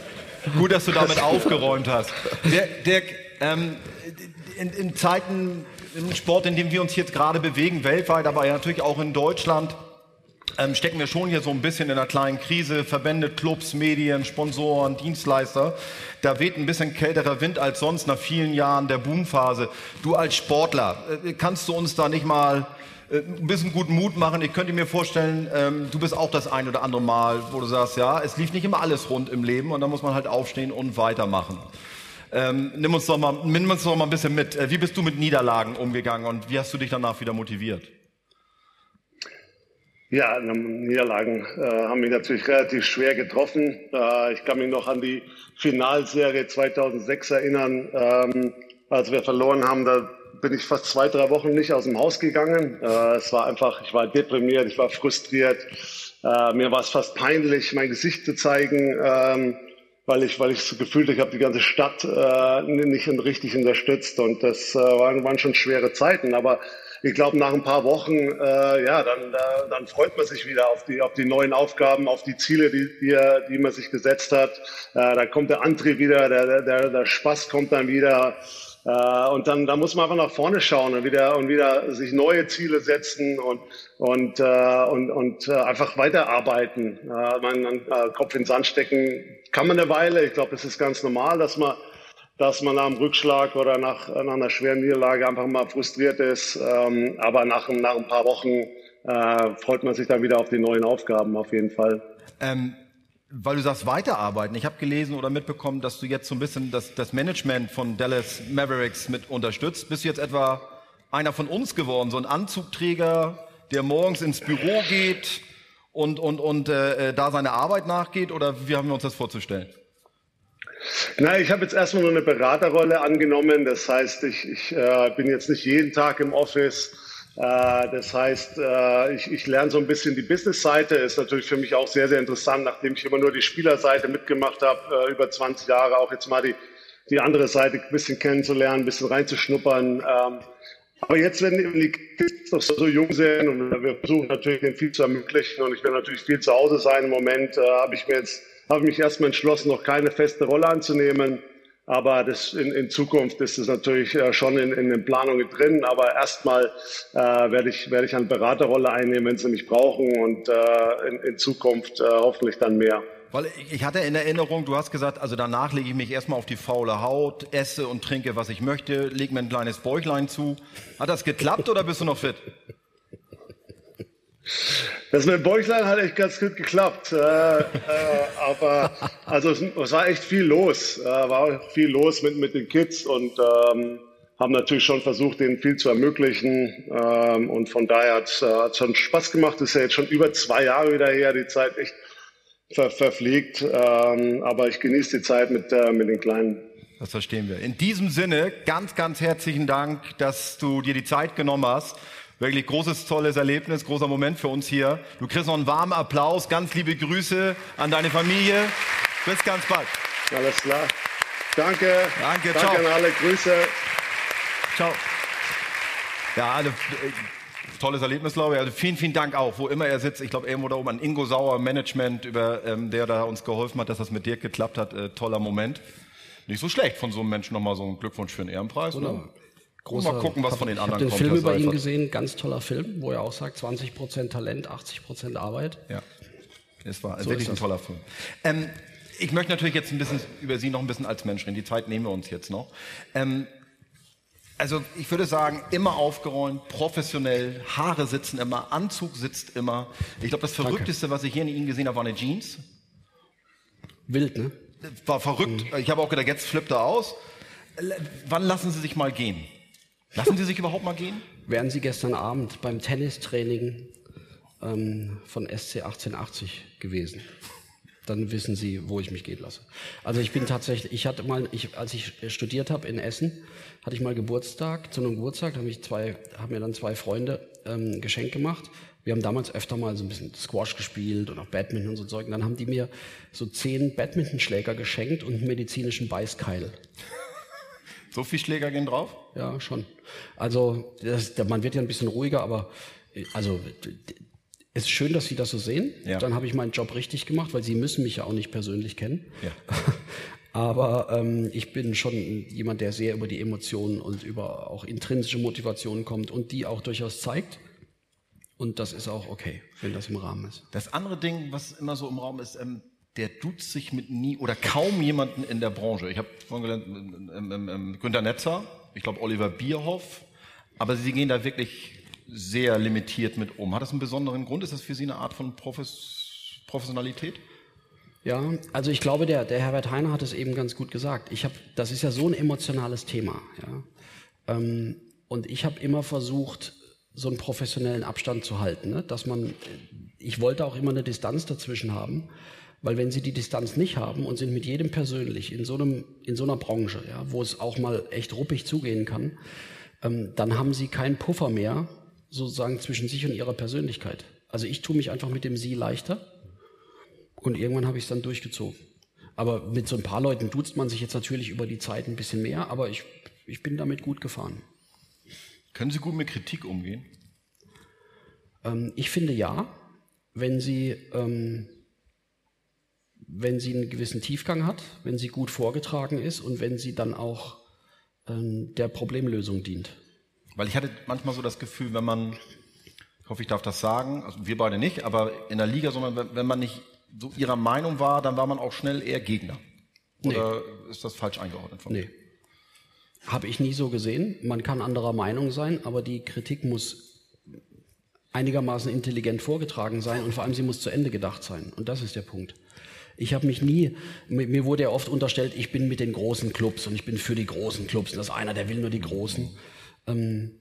Gut, dass du damit aufgeräumt hast. Dirk, Dirk ähm, in, in Zeiten, im Sport, in dem wir uns jetzt gerade bewegen, weltweit, aber ja natürlich auch in Deutschland, ähm, stecken wir schon hier so ein bisschen in einer kleinen Krise. Verbände, Clubs, Medien, Sponsoren, Dienstleister. Da weht ein bisschen kälterer Wind als sonst nach vielen Jahren der Boomphase. Du als Sportler, äh, kannst du uns da nicht mal äh, ein bisschen guten Mut machen? Ich könnte mir vorstellen, ähm, du bist auch das ein oder andere Mal, wo du sagst, ja, es lief nicht immer alles rund im Leben und da muss man halt aufstehen und weitermachen. Ähm, nimm uns doch mal, nimm uns doch mal ein bisschen mit. Wie bist du mit Niederlagen umgegangen und wie hast du dich danach wieder motiviert? Ja, Niederlagen äh, haben mich natürlich relativ schwer getroffen. Äh, ich kann mich noch an die Finalserie zweitausendsechs erinnern. Ähm, als wir verloren haben, da bin ich fast zwei, drei Wochen nicht aus dem Haus gegangen. Äh, es war einfach, ich war deprimiert, ich war frustriert. Äh, mir war es fast peinlich, mein Gesicht zu zeigen. Ähm, weil ich weil ich so gefühlt, ich habe die ganze Stadt äh, nicht richtig unterstützt und das äh, waren, waren schon schwere Zeiten, aber ich glaube nach ein paar Wochen äh, ja dann äh, dann freut man sich wieder auf die auf die neuen Aufgaben, auf die Ziele, die die, die man sich gesetzt hat, äh, da kommt der Antrieb wieder, der der der Spaß kommt dann wieder. Und dann, da muss man einfach nach vorne schauen und wieder und wieder sich neue Ziele setzen und und und und einfach weiterarbeiten. Man Kopf in den Sand stecken kann man eine Weile. Ich glaube, es ist ganz normal, dass man dass man nach einem Rückschlag oder nach nach einer schweren Niederlage einfach mal frustriert ist. Aber nach nach ein paar Wochen freut man sich dann wieder auf die neuen Aufgaben auf jeden Fall. Ähm Weil du sagst, weiterarbeiten. Ich habe gelesen oder mitbekommen, dass du jetzt so ein bisschen das, das Management von Dallas Mavericks mit unterstützt. Bist du jetzt etwa einer von uns geworden, so ein Anzugträger, der morgens ins Büro geht und, und, und äh, da seine Arbeit nachgeht? Oder wie haben wir uns das vorzustellen? Na, ich habe jetzt erstmal nur eine Beraterrolle angenommen. Das heißt, ich, ich äh, bin jetzt nicht jeden Tag im Office. Das heißt, ich, ich lerne so ein bisschen die Business-Seite, ist natürlich für mich auch sehr, sehr interessant, nachdem ich immer nur die Spielerseite mitgemacht habe, über zwanzig Jahre, auch jetzt mal die, die andere Seite ein bisschen kennenzulernen, ein bisschen reinzuschnuppern. Aber jetzt, wenn die Kids noch so jung sind und wir versuchen natürlich, denen viel zu ermöglichen und ich werde natürlich viel zu Hause sein im Moment, habe ich mir jetzt, habe mich erstmal entschlossen, noch keine feste Rolle anzunehmen. Aber das in, in Zukunft ist es natürlich schon in, in den Planungen drin. Aber erstmal äh, werde ich werde ich eine Beraterrolle einnehmen, wenn sie mich brauchen und äh, in, in Zukunft äh, hoffentlich dann mehr. Weil ich hatte in Erinnerung, du hast gesagt, also danach lege ich mich erstmal auf die faule Haut, esse und trinke, was ich möchte, lege mir ein kleines Bäuchlein zu. Hat das geklappt oder bist du noch fit? Das mit dem Bäuchlein hat echt ganz gut geklappt, äh, äh, aber also es, es war echt viel los, äh, war viel los mit, mit den Kids und ähm, haben natürlich schon versucht, denen viel zu ermöglichen ähm, und von daher hat es schon Spaß gemacht, ist ja jetzt schon über zwei Jahre wieder her, die Zeit echt ver, verfliegt, ähm, aber ich genieße die Zeit mit, äh, mit den Kleinen. Das verstehen wir. In diesem Sinne ganz, ganz herzlichen Dank, dass du dir die Zeit genommen hast. Wirklich großes, tolles Erlebnis, großer Moment für uns hier. Du kriegst noch einen warmen Applaus, ganz liebe Grüße an deine Familie. Bis ganz bald. Alles klar. Danke. Danke, Danke ciao. An alle, Grüße. Ciao. Ja, also, tolles Erlebnis, glaube ich. Also vielen, vielen Dank auch, wo immer er sitzt. Ich glaube, irgendwo da oben an Ingo Sauer, Management, über, ähm, der da uns geholfen hat, dass das mit Dirk geklappt hat. Äh, toller Moment. Nicht so schlecht von so einem Menschen nochmal so einen Glückwunsch für einen Ehrenpreis. Oder? Oder? Großer, mal gucken, was hab, von den anderen kommt. Ich habe den Film über ihn gesehen, ganz toller Film, wo er auch sagt, zwanzig Prozent Talent, achtzig Prozent Arbeit. Ja, das war so wirklich ein toller Film. Ähm, ich möchte natürlich jetzt ein bisschen über Sie noch ein bisschen als Mensch reden. Die Zeit nehmen wir uns jetzt noch. Ähm, also ich würde sagen, immer aufgeräumt, professionell, Haare sitzen immer, Anzug sitzt immer. Ich glaube, das Verrückteste, Danke. was ich hier in Ihnen gesehen habe, war eine Jeans. Wild, ne? War verrückt. Mhm. Ich habe auch gedacht, jetzt flippt er aus. Wann lassen Sie sich mal gehen? Lassen Sie sich überhaupt mal gehen? Wären Sie gestern Abend beim Tennistraining ähm, von S C achtzehnhundertachtzig gewesen, dann wissen Sie, wo ich mich gehen lasse. Also ich bin tatsächlich, ich hatte mal, ich, als ich studiert habe in Essen, hatte ich mal Geburtstag, zu einem Geburtstag haben, ich zwei, haben mir dann zwei Freunde ähm, ein Geschenk gemacht. Wir haben damals öfter mal so ein bisschen Squash gespielt und auch Badminton und so Zeug. Und dann haben die mir so zehn Badmintonschläger geschenkt und einen medizinischen Beißkeil. So viele Schläger gehen drauf? Ja, schon. Also das, man wird ja ein bisschen ruhiger, aber also es ist schön, dass Sie das so sehen. Ja. Dann habe ich meinen Job richtig gemacht, weil Sie müssen mich ja auch nicht persönlich kennen. Ja. Aber ähm, ich bin schon jemand, der sehr über die Emotionen und über auch intrinsische Motivationen kommt und die auch durchaus zeigt. Und das ist auch okay, wenn das im Rahmen ist. Das andere Ding, was immer so im Raum ist, ähm der duzt sich mit nie oder kaum jemanden in der Branche. Ich habe vorhin gelernt, ähm, ähm, ähm, Günter Netzer, ich glaube Oliver Bierhoff, aber Sie gehen da wirklich sehr limitiert mit um. Hat das einen besonderen Grund? Ist das für Sie eine Art von Profes- Professionalität? Ja, also ich glaube, der, der Herbert Heiner hat es eben ganz gut gesagt. Ich hab, das ist ja so ein emotionales Thema. Ja? Ähm, und ich habe immer versucht, so einen professionellen Abstand zu halten. Ne? Dass man, ich wollte auch immer eine Distanz dazwischen haben, weil wenn Sie die Distanz nicht haben und sind mit jedem persönlich in so einem, in so einer Branche, ja, wo es auch mal echt ruppig zugehen kann, ähm, dann haben Sie keinen Puffer mehr sozusagen zwischen sich und Ihrer Persönlichkeit. Also ich tue mich einfach mit dem Sie leichter und irgendwann habe ich es dann durchgezogen. Aber mit so ein paar Leuten duzt man sich jetzt natürlich über die Zeit ein bisschen mehr, aber ich, ich bin damit gut gefahren. Können Sie gut mit Kritik umgehen? Ähm, ich finde ja, wenn Sie... Ähm, wenn sie einen gewissen Tiefgang hat, wenn sie gut vorgetragen ist und wenn sie dann auch ähm, der Problemlösung dient. Weil ich hatte manchmal so das Gefühl, wenn man, ich hoffe, ich darf das sagen, also wir beide nicht, aber in der Liga, sondern wenn man nicht so ihrer Meinung war, dann war man auch schnell eher Gegner. Oder nee. Ist das falsch eingeordnet von mir? Nee. Habe ich nie so gesehen. Man kann anderer Meinung sein, aber die Kritik muss einigermaßen intelligent vorgetragen sein und vor allem sie muss zu Ende gedacht sein. Und das ist der Punkt. Ich habe mich nie, mir wurde ja oft unterstellt, ich bin mit den großen Clubs und ich bin für die großen Clubs. Und das ist einer, der will nur die großen. Ähm,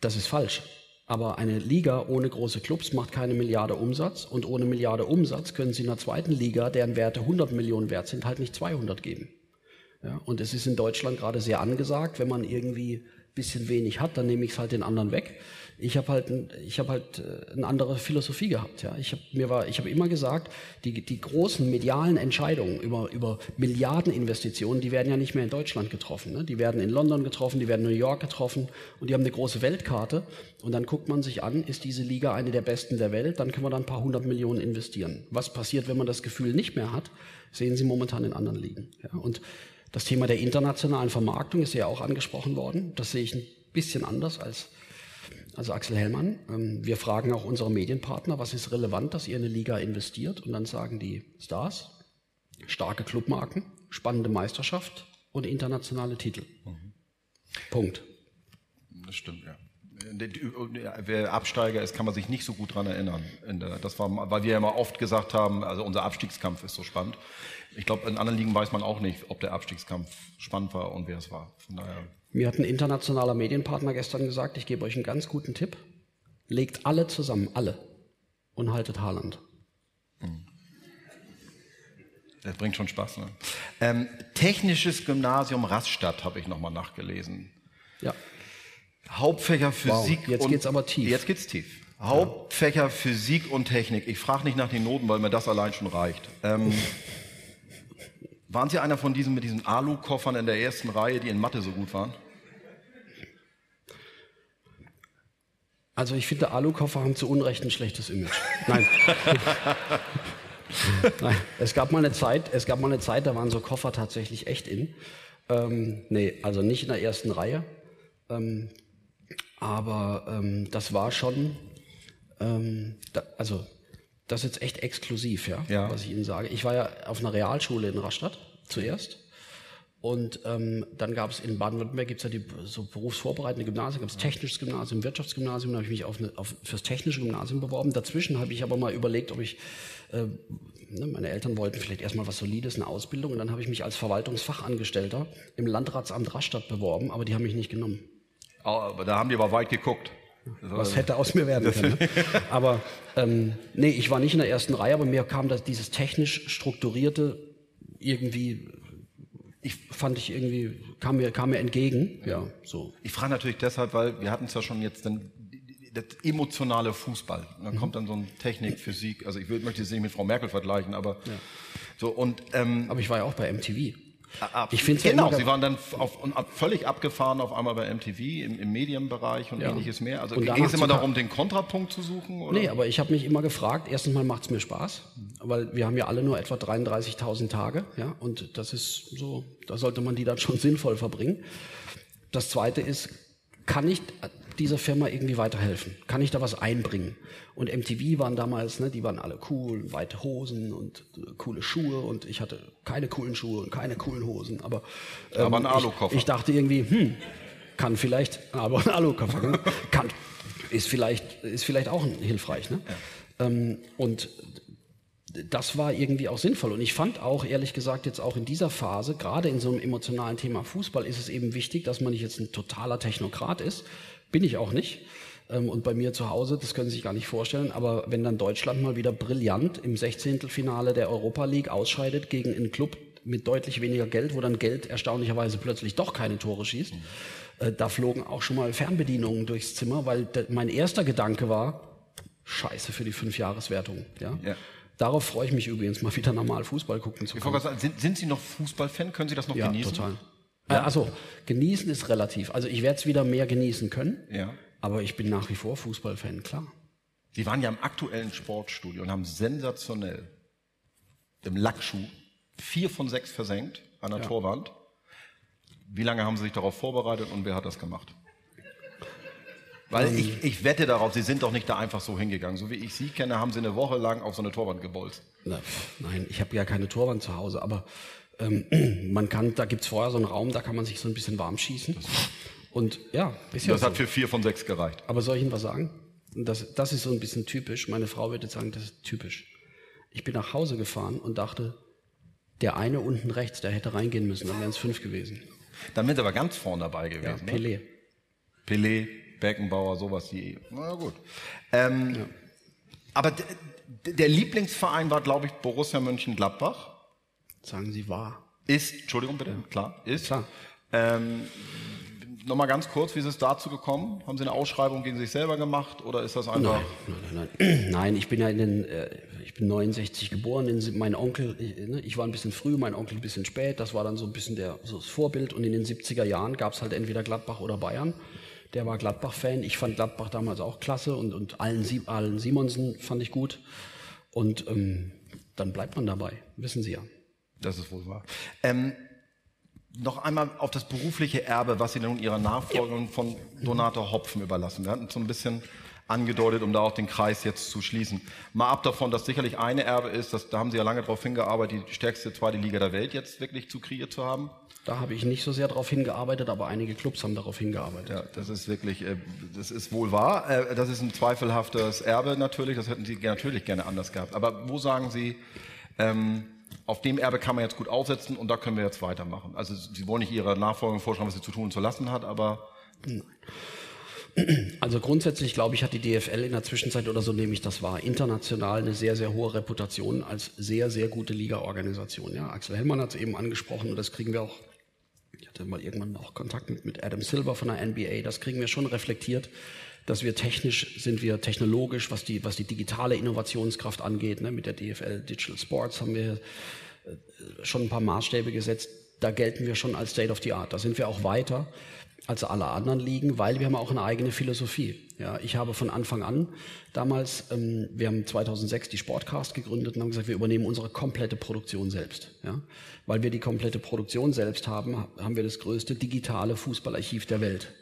das ist falsch. Aber eine Liga ohne große Clubs macht keine Milliarde Umsatz. Und ohne Milliarde Umsatz können Sie in der zweiten Liga, deren Werte hundert Millionen wert sind, halt nicht zweihundert geben. Ja, und es ist in Deutschland gerade sehr angesagt, wenn man irgendwie ein bisschen wenig hat, dann nehme ich es halt den anderen weg. Ich habe halt, ich habe halt eine andere Philosophie gehabt. Ja, ich habe mir war, ich habe immer gesagt, die die großen medialen Entscheidungen über über Milliardeninvestitionen, die werden ja nicht mehr in Deutschland getroffen. Ne? Die werden in London getroffen, die werden in New York getroffen und die haben eine große Weltkarte. Und dann guckt man sich an, ist diese Liga eine der besten der Welt? Dann können wir da ein paar hundert Millionen investieren. Was passiert, wenn man das Gefühl nicht mehr hat? Sehen Sie momentan in anderen Ligen. Ja? Und das Thema der internationalen Vermarktung ist ja auch angesprochen worden. Das sehe ich ein bisschen anders als Also Axel Hellmann, wir fragen auch unsere Medienpartner, was ist relevant, dass ihr in eine Liga investiert? Und dann sagen die Stars, starke Clubmarken, spannende Meisterschaft und internationale Titel. Mhm. Punkt. Das stimmt, ja. Wer Absteiger ist, kann man sich nicht so gut dran erinnern. Das war, weil wir ja immer oft gesagt haben, also unser Abstiegskampf ist so spannend. Ich glaube, in anderen Ligen weiß man auch nicht, ob der Abstiegskampf spannend war und wer es war. Von daher... Mir hat ein internationaler Medienpartner gestern gesagt, ich gebe euch einen ganz guten Tipp. Legt alle zusammen, alle. Und haltet Haaland. Das bringt schon Spaß, ne? Ähm, Technisches Gymnasium Rastatt habe ich nochmal nachgelesen. Ja. Hauptfächer Physik. Wow, jetzt und, geht's aber tief. Jetzt geht's tief. Hauptfächer ja. Physik und Technik. Ich frage nicht nach den Noten, weil mir das allein schon reicht. Ähm, Waren Sie einer von diesen mit diesen Alu-Koffern in der ersten Reihe, die in Mathe so gut waren? Also ich finde, Alu-Koffer haben zu Unrecht ein schlechtes Image. Nein. Nein. Es gab mal eine Zeit, es gab mal eine Zeit, da waren so Koffer tatsächlich echt in. Ähm, nee, also nicht in der ersten Reihe. Ähm, aber ähm, das war schon, ähm, da, also das ist jetzt echt exklusiv, ja, ja, was ich Ihnen sage. Ich war ja auf einer Realschule in Rastatt zuerst. Und ähm, dann gab es in Baden-Württemberg gibt's ja die so berufsvorbereitende Gymnasien, gab es technisches Gymnasium, Wirtschaftsgymnasium, da habe ich mich auf, eine, auf fürs technische Gymnasium beworben. Dazwischen habe ich aber mal überlegt, ob ich, äh, ne, meine Eltern wollten vielleicht erstmal was Solides, eine Ausbildung, und dann habe ich mich als Verwaltungsfachangestellter im Landratsamt Rastatt beworben, aber die haben mich nicht genommen. Aber da haben die aber weit geguckt. Was hätte aus mir werden können. Ne? Aber ähm, nee, ich war nicht in der ersten Reihe, aber mir kam das, dieses technisch strukturierte irgendwie... Ich fand ich irgendwie, kam mir, kam mir entgegen, ja, so. Ich frage natürlich deshalb, weil wir hatten es ja schon jetzt dann, das emotionale Fußball. Und dann mhm. kommt dann so ein Technik, Physik, also ich will, möchte jetzt nicht mit Frau Merkel vergleichen, aber ja. so und, ähm, aber ich war ja auch bei M T V. Ab, ich find's genau, ja sie waren dann auf, ab, völlig abgefahren auf einmal bei M T V, im, im Medienbereich und ja. ähnliches mehr. Also ging es immer darum, den Kontrapunkt zu suchen? Oder? Nee, aber ich habe mich immer gefragt, erstens mal macht es mir Spaß, weil wir haben ja alle nur etwa dreiunddreißigtausend Tage, ja, und das ist so, da sollte man die dann schon sinnvoll verbringen. Das Zweite ist, kann ich dieser Firma irgendwie weiterhelfen? Kann ich da was einbringen? Und M T V waren damals, ne, die waren alle cool, weite Hosen und äh, coole Schuhe, und ich hatte keine coolen Schuhe und keine coolen Hosen, aber, ähm, aber ein Alukoffer. Ich, ich dachte irgendwie, hm, kann vielleicht, aber ein Alukoffer, ne? kann, ist vielleicht, ist vielleicht auch hilfreich, ne? Ja. Ähm, und das war irgendwie auch sinnvoll, und ich fand auch, ehrlich gesagt, jetzt auch in dieser Phase, gerade in so einem emotionalen Thema Fußball, ist es eben wichtig, dass man nicht jetzt ein totaler Technokrat ist. Bin ich auch nicht. Und bei mir zu Hause, das können Sie sich gar nicht vorstellen, aber wenn dann Deutschland mal wieder brillant im Sechzehntelfinale der Europa League ausscheidet gegen einen Club mit deutlich weniger Geld, wo dann Geld erstaunlicherweise plötzlich doch keine Tore schießt, mhm. da flogen auch schon mal Fernbedienungen durchs Zimmer, weil mein erster Gedanke war, scheiße für die Fünfjahreswertung. Ja? Ja. Darauf freue ich mich übrigens, mal wieder normal Fußball gucken zu können. Sagen, sind, sind Sie noch Fußballfan? Können Sie das noch ja, genießen? Ja, total. Ja. Also genießen ist relativ. Also ich werde es wieder mehr genießen können, ja. aber ich bin nach wie vor Fußballfan, klar. Sie waren ja im aktuellen Sportstudio und haben sensationell im Lackschuh vier von sechs versenkt an der ja. Torwand. Wie lange haben Sie sich darauf vorbereitet und wer hat das gemacht? Weil ähm. ich, ich wette darauf, Sie sind doch nicht da einfach so hingegangen. So wie ich Sie kenne, haben Sie eine Woche lang auf so eine Torwand gebolzt. Na, nein, ich habe ja keine Torwand zu Hause, aber... Man kann, da gibt es vorher so einen Raum, da kann man sich so ein bisschen warm schießen. Und ja, ist ja das so. Hat für vier von sechs gereicht. Aber soll ich Ihnen was sagen? Das, das ist so ein bisschen typisch. Meine Frau würde sagen, das ist typisch. Ich bin nach Hause gefahren und dachte, der eine unten rechts, der hätte reingehen müssen, dann wären es fünf gewesen. Dann wären Sie aber ganz vorne dabei gewesen. Ja, Pelé. Ne? Pelé, Beckenbauer, sowas wie. Na gut. Ähm, ja. Aber d- d- der Lieblingsverein war, glaube ich, Borussia Mönchengladbach. Sagen Sie wahr. Ist, Entschuldigung bitte, ja. klar, ist. Klar. Ähm, Nochmal ganz kurz, wie ist es dazu gekommen? Haben Sie eine Ausschreibung gegen sich selber gemacht oder ist das einfach... Nein, nein, nein, nein. nein ich bin ja in den, äh, ich bin neunundsechzig geboren, in, mein Onkel, ich, ne, ich war ein bisschen früh, mein Onkel ein bisschen spät, das war dann so ein bisschen der, so das Vorbild, und in den siebziger Jahren gab es halt entweder Gladbach oder Bayern. Der war Gladbach-Fan, ich fand Gladbach damals auch klasse, und, und Allen, Sie- Allen Simonsen fand ich gut, und ähm, dann bleibt man dabei, wissen Sie ja. Das ist wohl wahr. Ähm, noch einmal auf das berufliche Erbe, was Sie nun Ihrer Nachfolgerin von Donato Hopfen überlassen. Wir hatten es so ein bisschen angedeutet, um da auch den Kreis jetzt zu schließen. Mal ab davon, dass sicherlich eine Erbe ist, dass, da haben Sie ja lange darauf hingearbeitet, die stärkste zweite Liga der Welt jetzt wirklich zu kreiert zu haben. Da habe ich nicht so sehr darauf hingearbeitet, aber einige Clubs haben darauf hingearbeitet. Ja, das ist wirklich, das ist wohl wahr. Das ist ein zweifelhaftes Erbe natürlich, das hätten Sie natürlich gerne anders gehabt. Aber wo sagen Sie... Ähm, auf dem Erbe kann man jetzt gut aufsetzen und da können wir jetzt weitermachen. Also Sie wollen nicht Ihrer Nachfolgerin vorschreiben, was sie zu tun und zu lassen hat, aber... Also grundsätzlich, glaube ich, hat die D F L in der Zwischenzeit, oder so nehme ich das wahr, international eine sehr, sehr hohe Reputation als sehr, sehr gute Liga-Organisation. Ja, Axel Hellmann hat es eben angesprochen, und das kriegen wir auch... Ich hatte mal irgendwann auch Kontakt mit, mit Adam Silver von der N B A, das kriegen wir schon reflektiert, dass wir technisch, sind wir technologisch, was die, was die digitale Innovationskraft angeht, ne, mit der D F L Digital Sports haben wir schon ein paar Maßstäbe gesetzt, da gelten wir schon als State of the Art, da sind wir auch weiter als alle anderen Ligen, weil wir haben auch eine eigene Philosophie. Ja, ich habe von Anfang an damals, ähm, wir haben zweitausendsechs die Sportcast gegründet und haben gesagt, wir übernehmen unsere komplette Produktion selbst. Ja? Weil wir die komplette Produktion selbst haben, haben wir das größte digitale Fußballarchiv der Welt.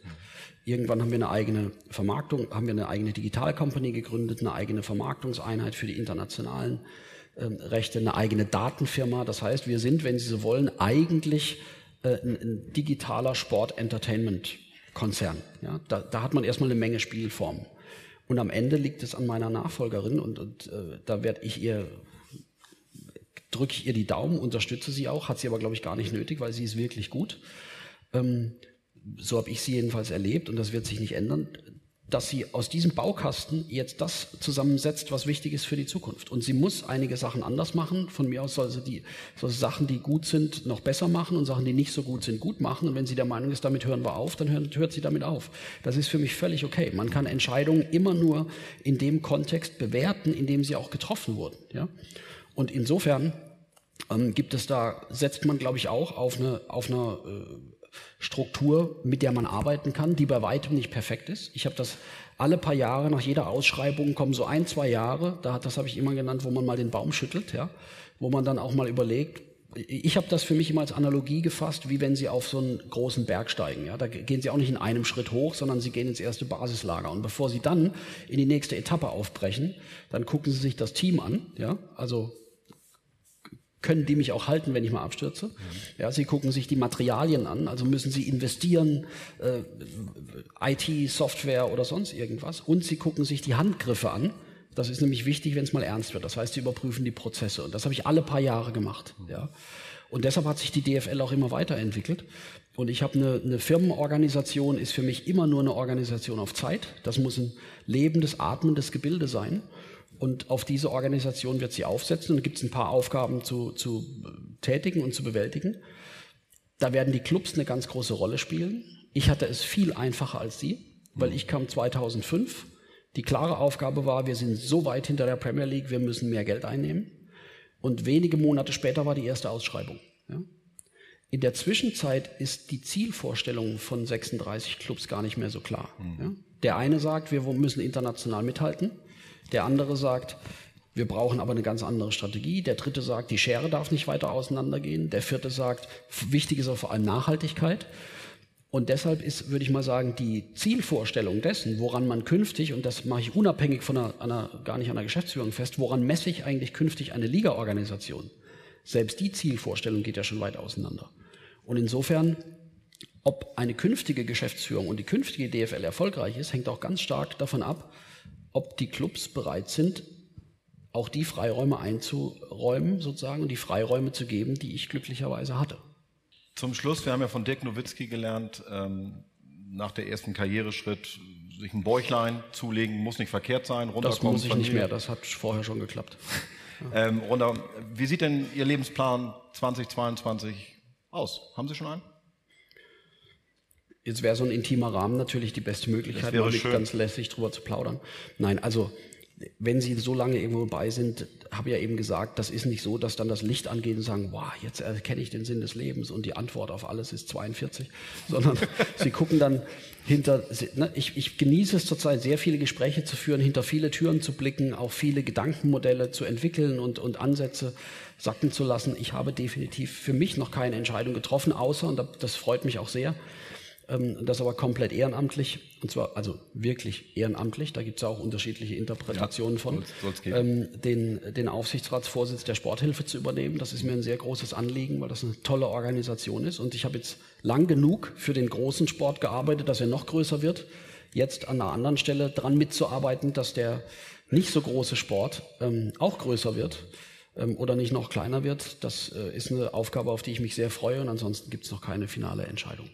Irgendwann haben wir eine eigene Vermarktung, haben wir eine eigene Digital-Company gegründet, eine eigene Vermarktungseinheit für die internationalen äh, Rechte, eine eigene Datenfirma. Das heißt, wir sind, wenn Sie so wollen, eigentlich äh, ein, ein digitaler Sport-Entertainment-Konzern. Ja, da, da hat man erstmal eine Menge Spielformen. Und am Ende liegt es an meiner Nachfolgerin und, und äh, da werde ich ihr, drücke ich ihr die Daumen, unterstütze sie auch, hat sie aber, glaube ich, gar nicht nötig, weil sie ist wirklich gut. Ähm, so habe ich sie jedenfalls erlebt und das wird sich nicht ändern, dass sie aus diesem Baukasten jetzt das zusammensetzt, was wichtig ist für die Zukunft. Und sie muss einige Sachen anders machen. Von mir aus soll sie die soll sie Sachen, die gut sind, noch besser machen und Sachen, die nicht so gut sind, gut machen. Und wenn sie der Meinung ist, damit hören wir auf, dann hört, hört sie damit auf. Das ist für mich völlig okay. Man kann Entscheidungen immer nur in dem Kontext bewerten, in dem sie auch getroffen wurden. Ja? Und insofern ähm, gibt es da, setzt man, glaube ich, auch auf eine, auf eine äh, Struktur, mit der man arbeiten kann, die bei weitem nicht perfekt ist. Ich habe das alle paar Jahre, nach jeder Ausschreibung kommen so ein, zwei Jahre, da hat, das habe ich immer genannt, wo man mal den Baum schüttelt, ja, wo man dann auch mal überlegt. Ich habe das für mich immer als Analogie gefasst, wie wenn Sie auf so einen großen Berg steigen. Ja, da gehen Sie auch nicht in einem Schritt hoch, sondern Sie gehen ins erste Basislager. Und bevor Sie dann in die nächste Etappe aufbrechen, dann gucken Sie sich das Team an, ja, also können die mich auch halten, wenn ich mal abstürze? Ja, sie gucken sich die Materialien an, also müssen sie investieren, äh, I T, Software oder sonst irgendwas. Und sie gucken sich die Handgriffe an. Das ist nämlich wichtig, wenn es mal ernst wird. Das heißt, sie überprüfen die Prozesse. Und das habe ich alle paar Jahre gemacht. Ja. Und deshalb hat sich die D F L auch immer weiterentwickelt. Und ich habe eine, eine Firmenorganisation, ist für mich immer nur eine Organisation auf Zeit. Das muss ein lebendes, atmendes Gebilde sein. Und auf diese Organisation wird sie aufsetzen und gibt es ein paar Aufgaben zu, zu tätigen und zu bewältigen. Da werden die Clubs eine ganz große Rolle spielen. Ich hatte es viel einfacher als sie, weil ich kam zweitausendfünf. Die klare Aufgabe war, wir sind so weit hinter der Premier League, wir müssen mehr Geld einnehmen. Und wenige Monate später war die erste Ausschreibung. Ja? In der Zwischenzeit ist die Zielvorstellung von sechsunddreißig Clubs gar nicht mehr so klar. Ja? Der eine sagt, wir müssen international mithalten. Der andere sagt, wir brauchen aber eine ganz andere Strategie. Der dritte sagt, die Schere darf nicht weiter auseinandergehen. Der vierte sagt, wichtig ist auch vor allem Nachhaltigkeit. Und deshalb ist, würde ich mal sagen, die Zielvorstellung dessen, woran man künftig, und das mache ich unabhängig von einer, einer gar nicht einer Geschäftsführung fest, woran messe ich eigentlich künftig eine Ligaorganisation? Selbst die Zielvorstellung geht ja schon weit auseinander. Und insofern, ob eine künftige Geschäftsführung und die künftige D F L erfolgreich ist, hängt auch ganz stark davon ab, ob die Clubs bereit sind, auch die Freiräume einzuräumen sozusagen und die Freiräume zu geben, die ich glücklicherweise hatte. Zum Schluss, wir haben ja von Dirk Nowitzki gelernt, ähm, nach der ersten Karriereschritt sich ein Bäuchlein zulegen, muss nicht verkehrt sein. Das muss ich nicht mehr, das hat vorher schon geklappt. ähm, runter, wie sieht denn Ihr Lebensplan zweitausendzweiundzwanzig aus? Haben Sie schon einen? Jetzt wäre so ein intimer Rahmen natürlich die beste Möglichkeit, mal ganz lässig drüber zu plaudern. Nein, also wenn Sie so lange irgendwo bei sind, habe ich ja eben gesagt, das ist nicht so, dass dann das Licht angeht und sagen, wow, jetzt erkenne ich den Sinn des Lebens und die Antwort auf alles ist zweiundvierzig, sondern Sie gucken dann hinter, ne, ich, ich genieße es zurzeit sehr viele Gespräche zu führen, hinter viele Türen zu blicken, auch viele Gedankenmodelle zu entwickeln und, und Ansätze sacken zu lassen. Ich habe definitiv für mich noch keine Entscheidung getroffen, außer, und das freut mich auch sehr, das aber komplett ehrenamtlich, und zwar also wirklich ehrenamtlich, da gibt es ja auch unterschiedliche Interpretationen ja, von, soll's, soll's ähm, den, den Aufsichtsratsvorsitz der Sporthilfe zu übernehmen. Das ist mir ein sehr großes Anliegen, weil das eine tolle Organisation ist. Und ich habe jetzt lang genug für den großen Sport gearbeitet, dass er noch größer wird. Jetzt an einer anderen Stelle dran mitzuarbeiten, dass der nicht so große Sport ähm, auch größer wird ähm, oder nicht noch kleiner wird, das äh, ist eine Aufgabe, auf die ich mich sehr freue. Und ansonsten gibt es noch keine finale Entscheidung.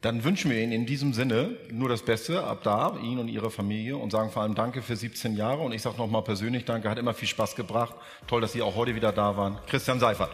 Dann wünschen wir Ihnen in diesem Sinne nur das Beste ab da, Ihnen und Ihrer Familie, und sagen vor allem danke für siebzehn Jahre. Und ich sage nochmal persönlich danke, hat immer viel Spaß gebracht. Toll, dass Sie auch heute wieder da waren. Christian Seifert.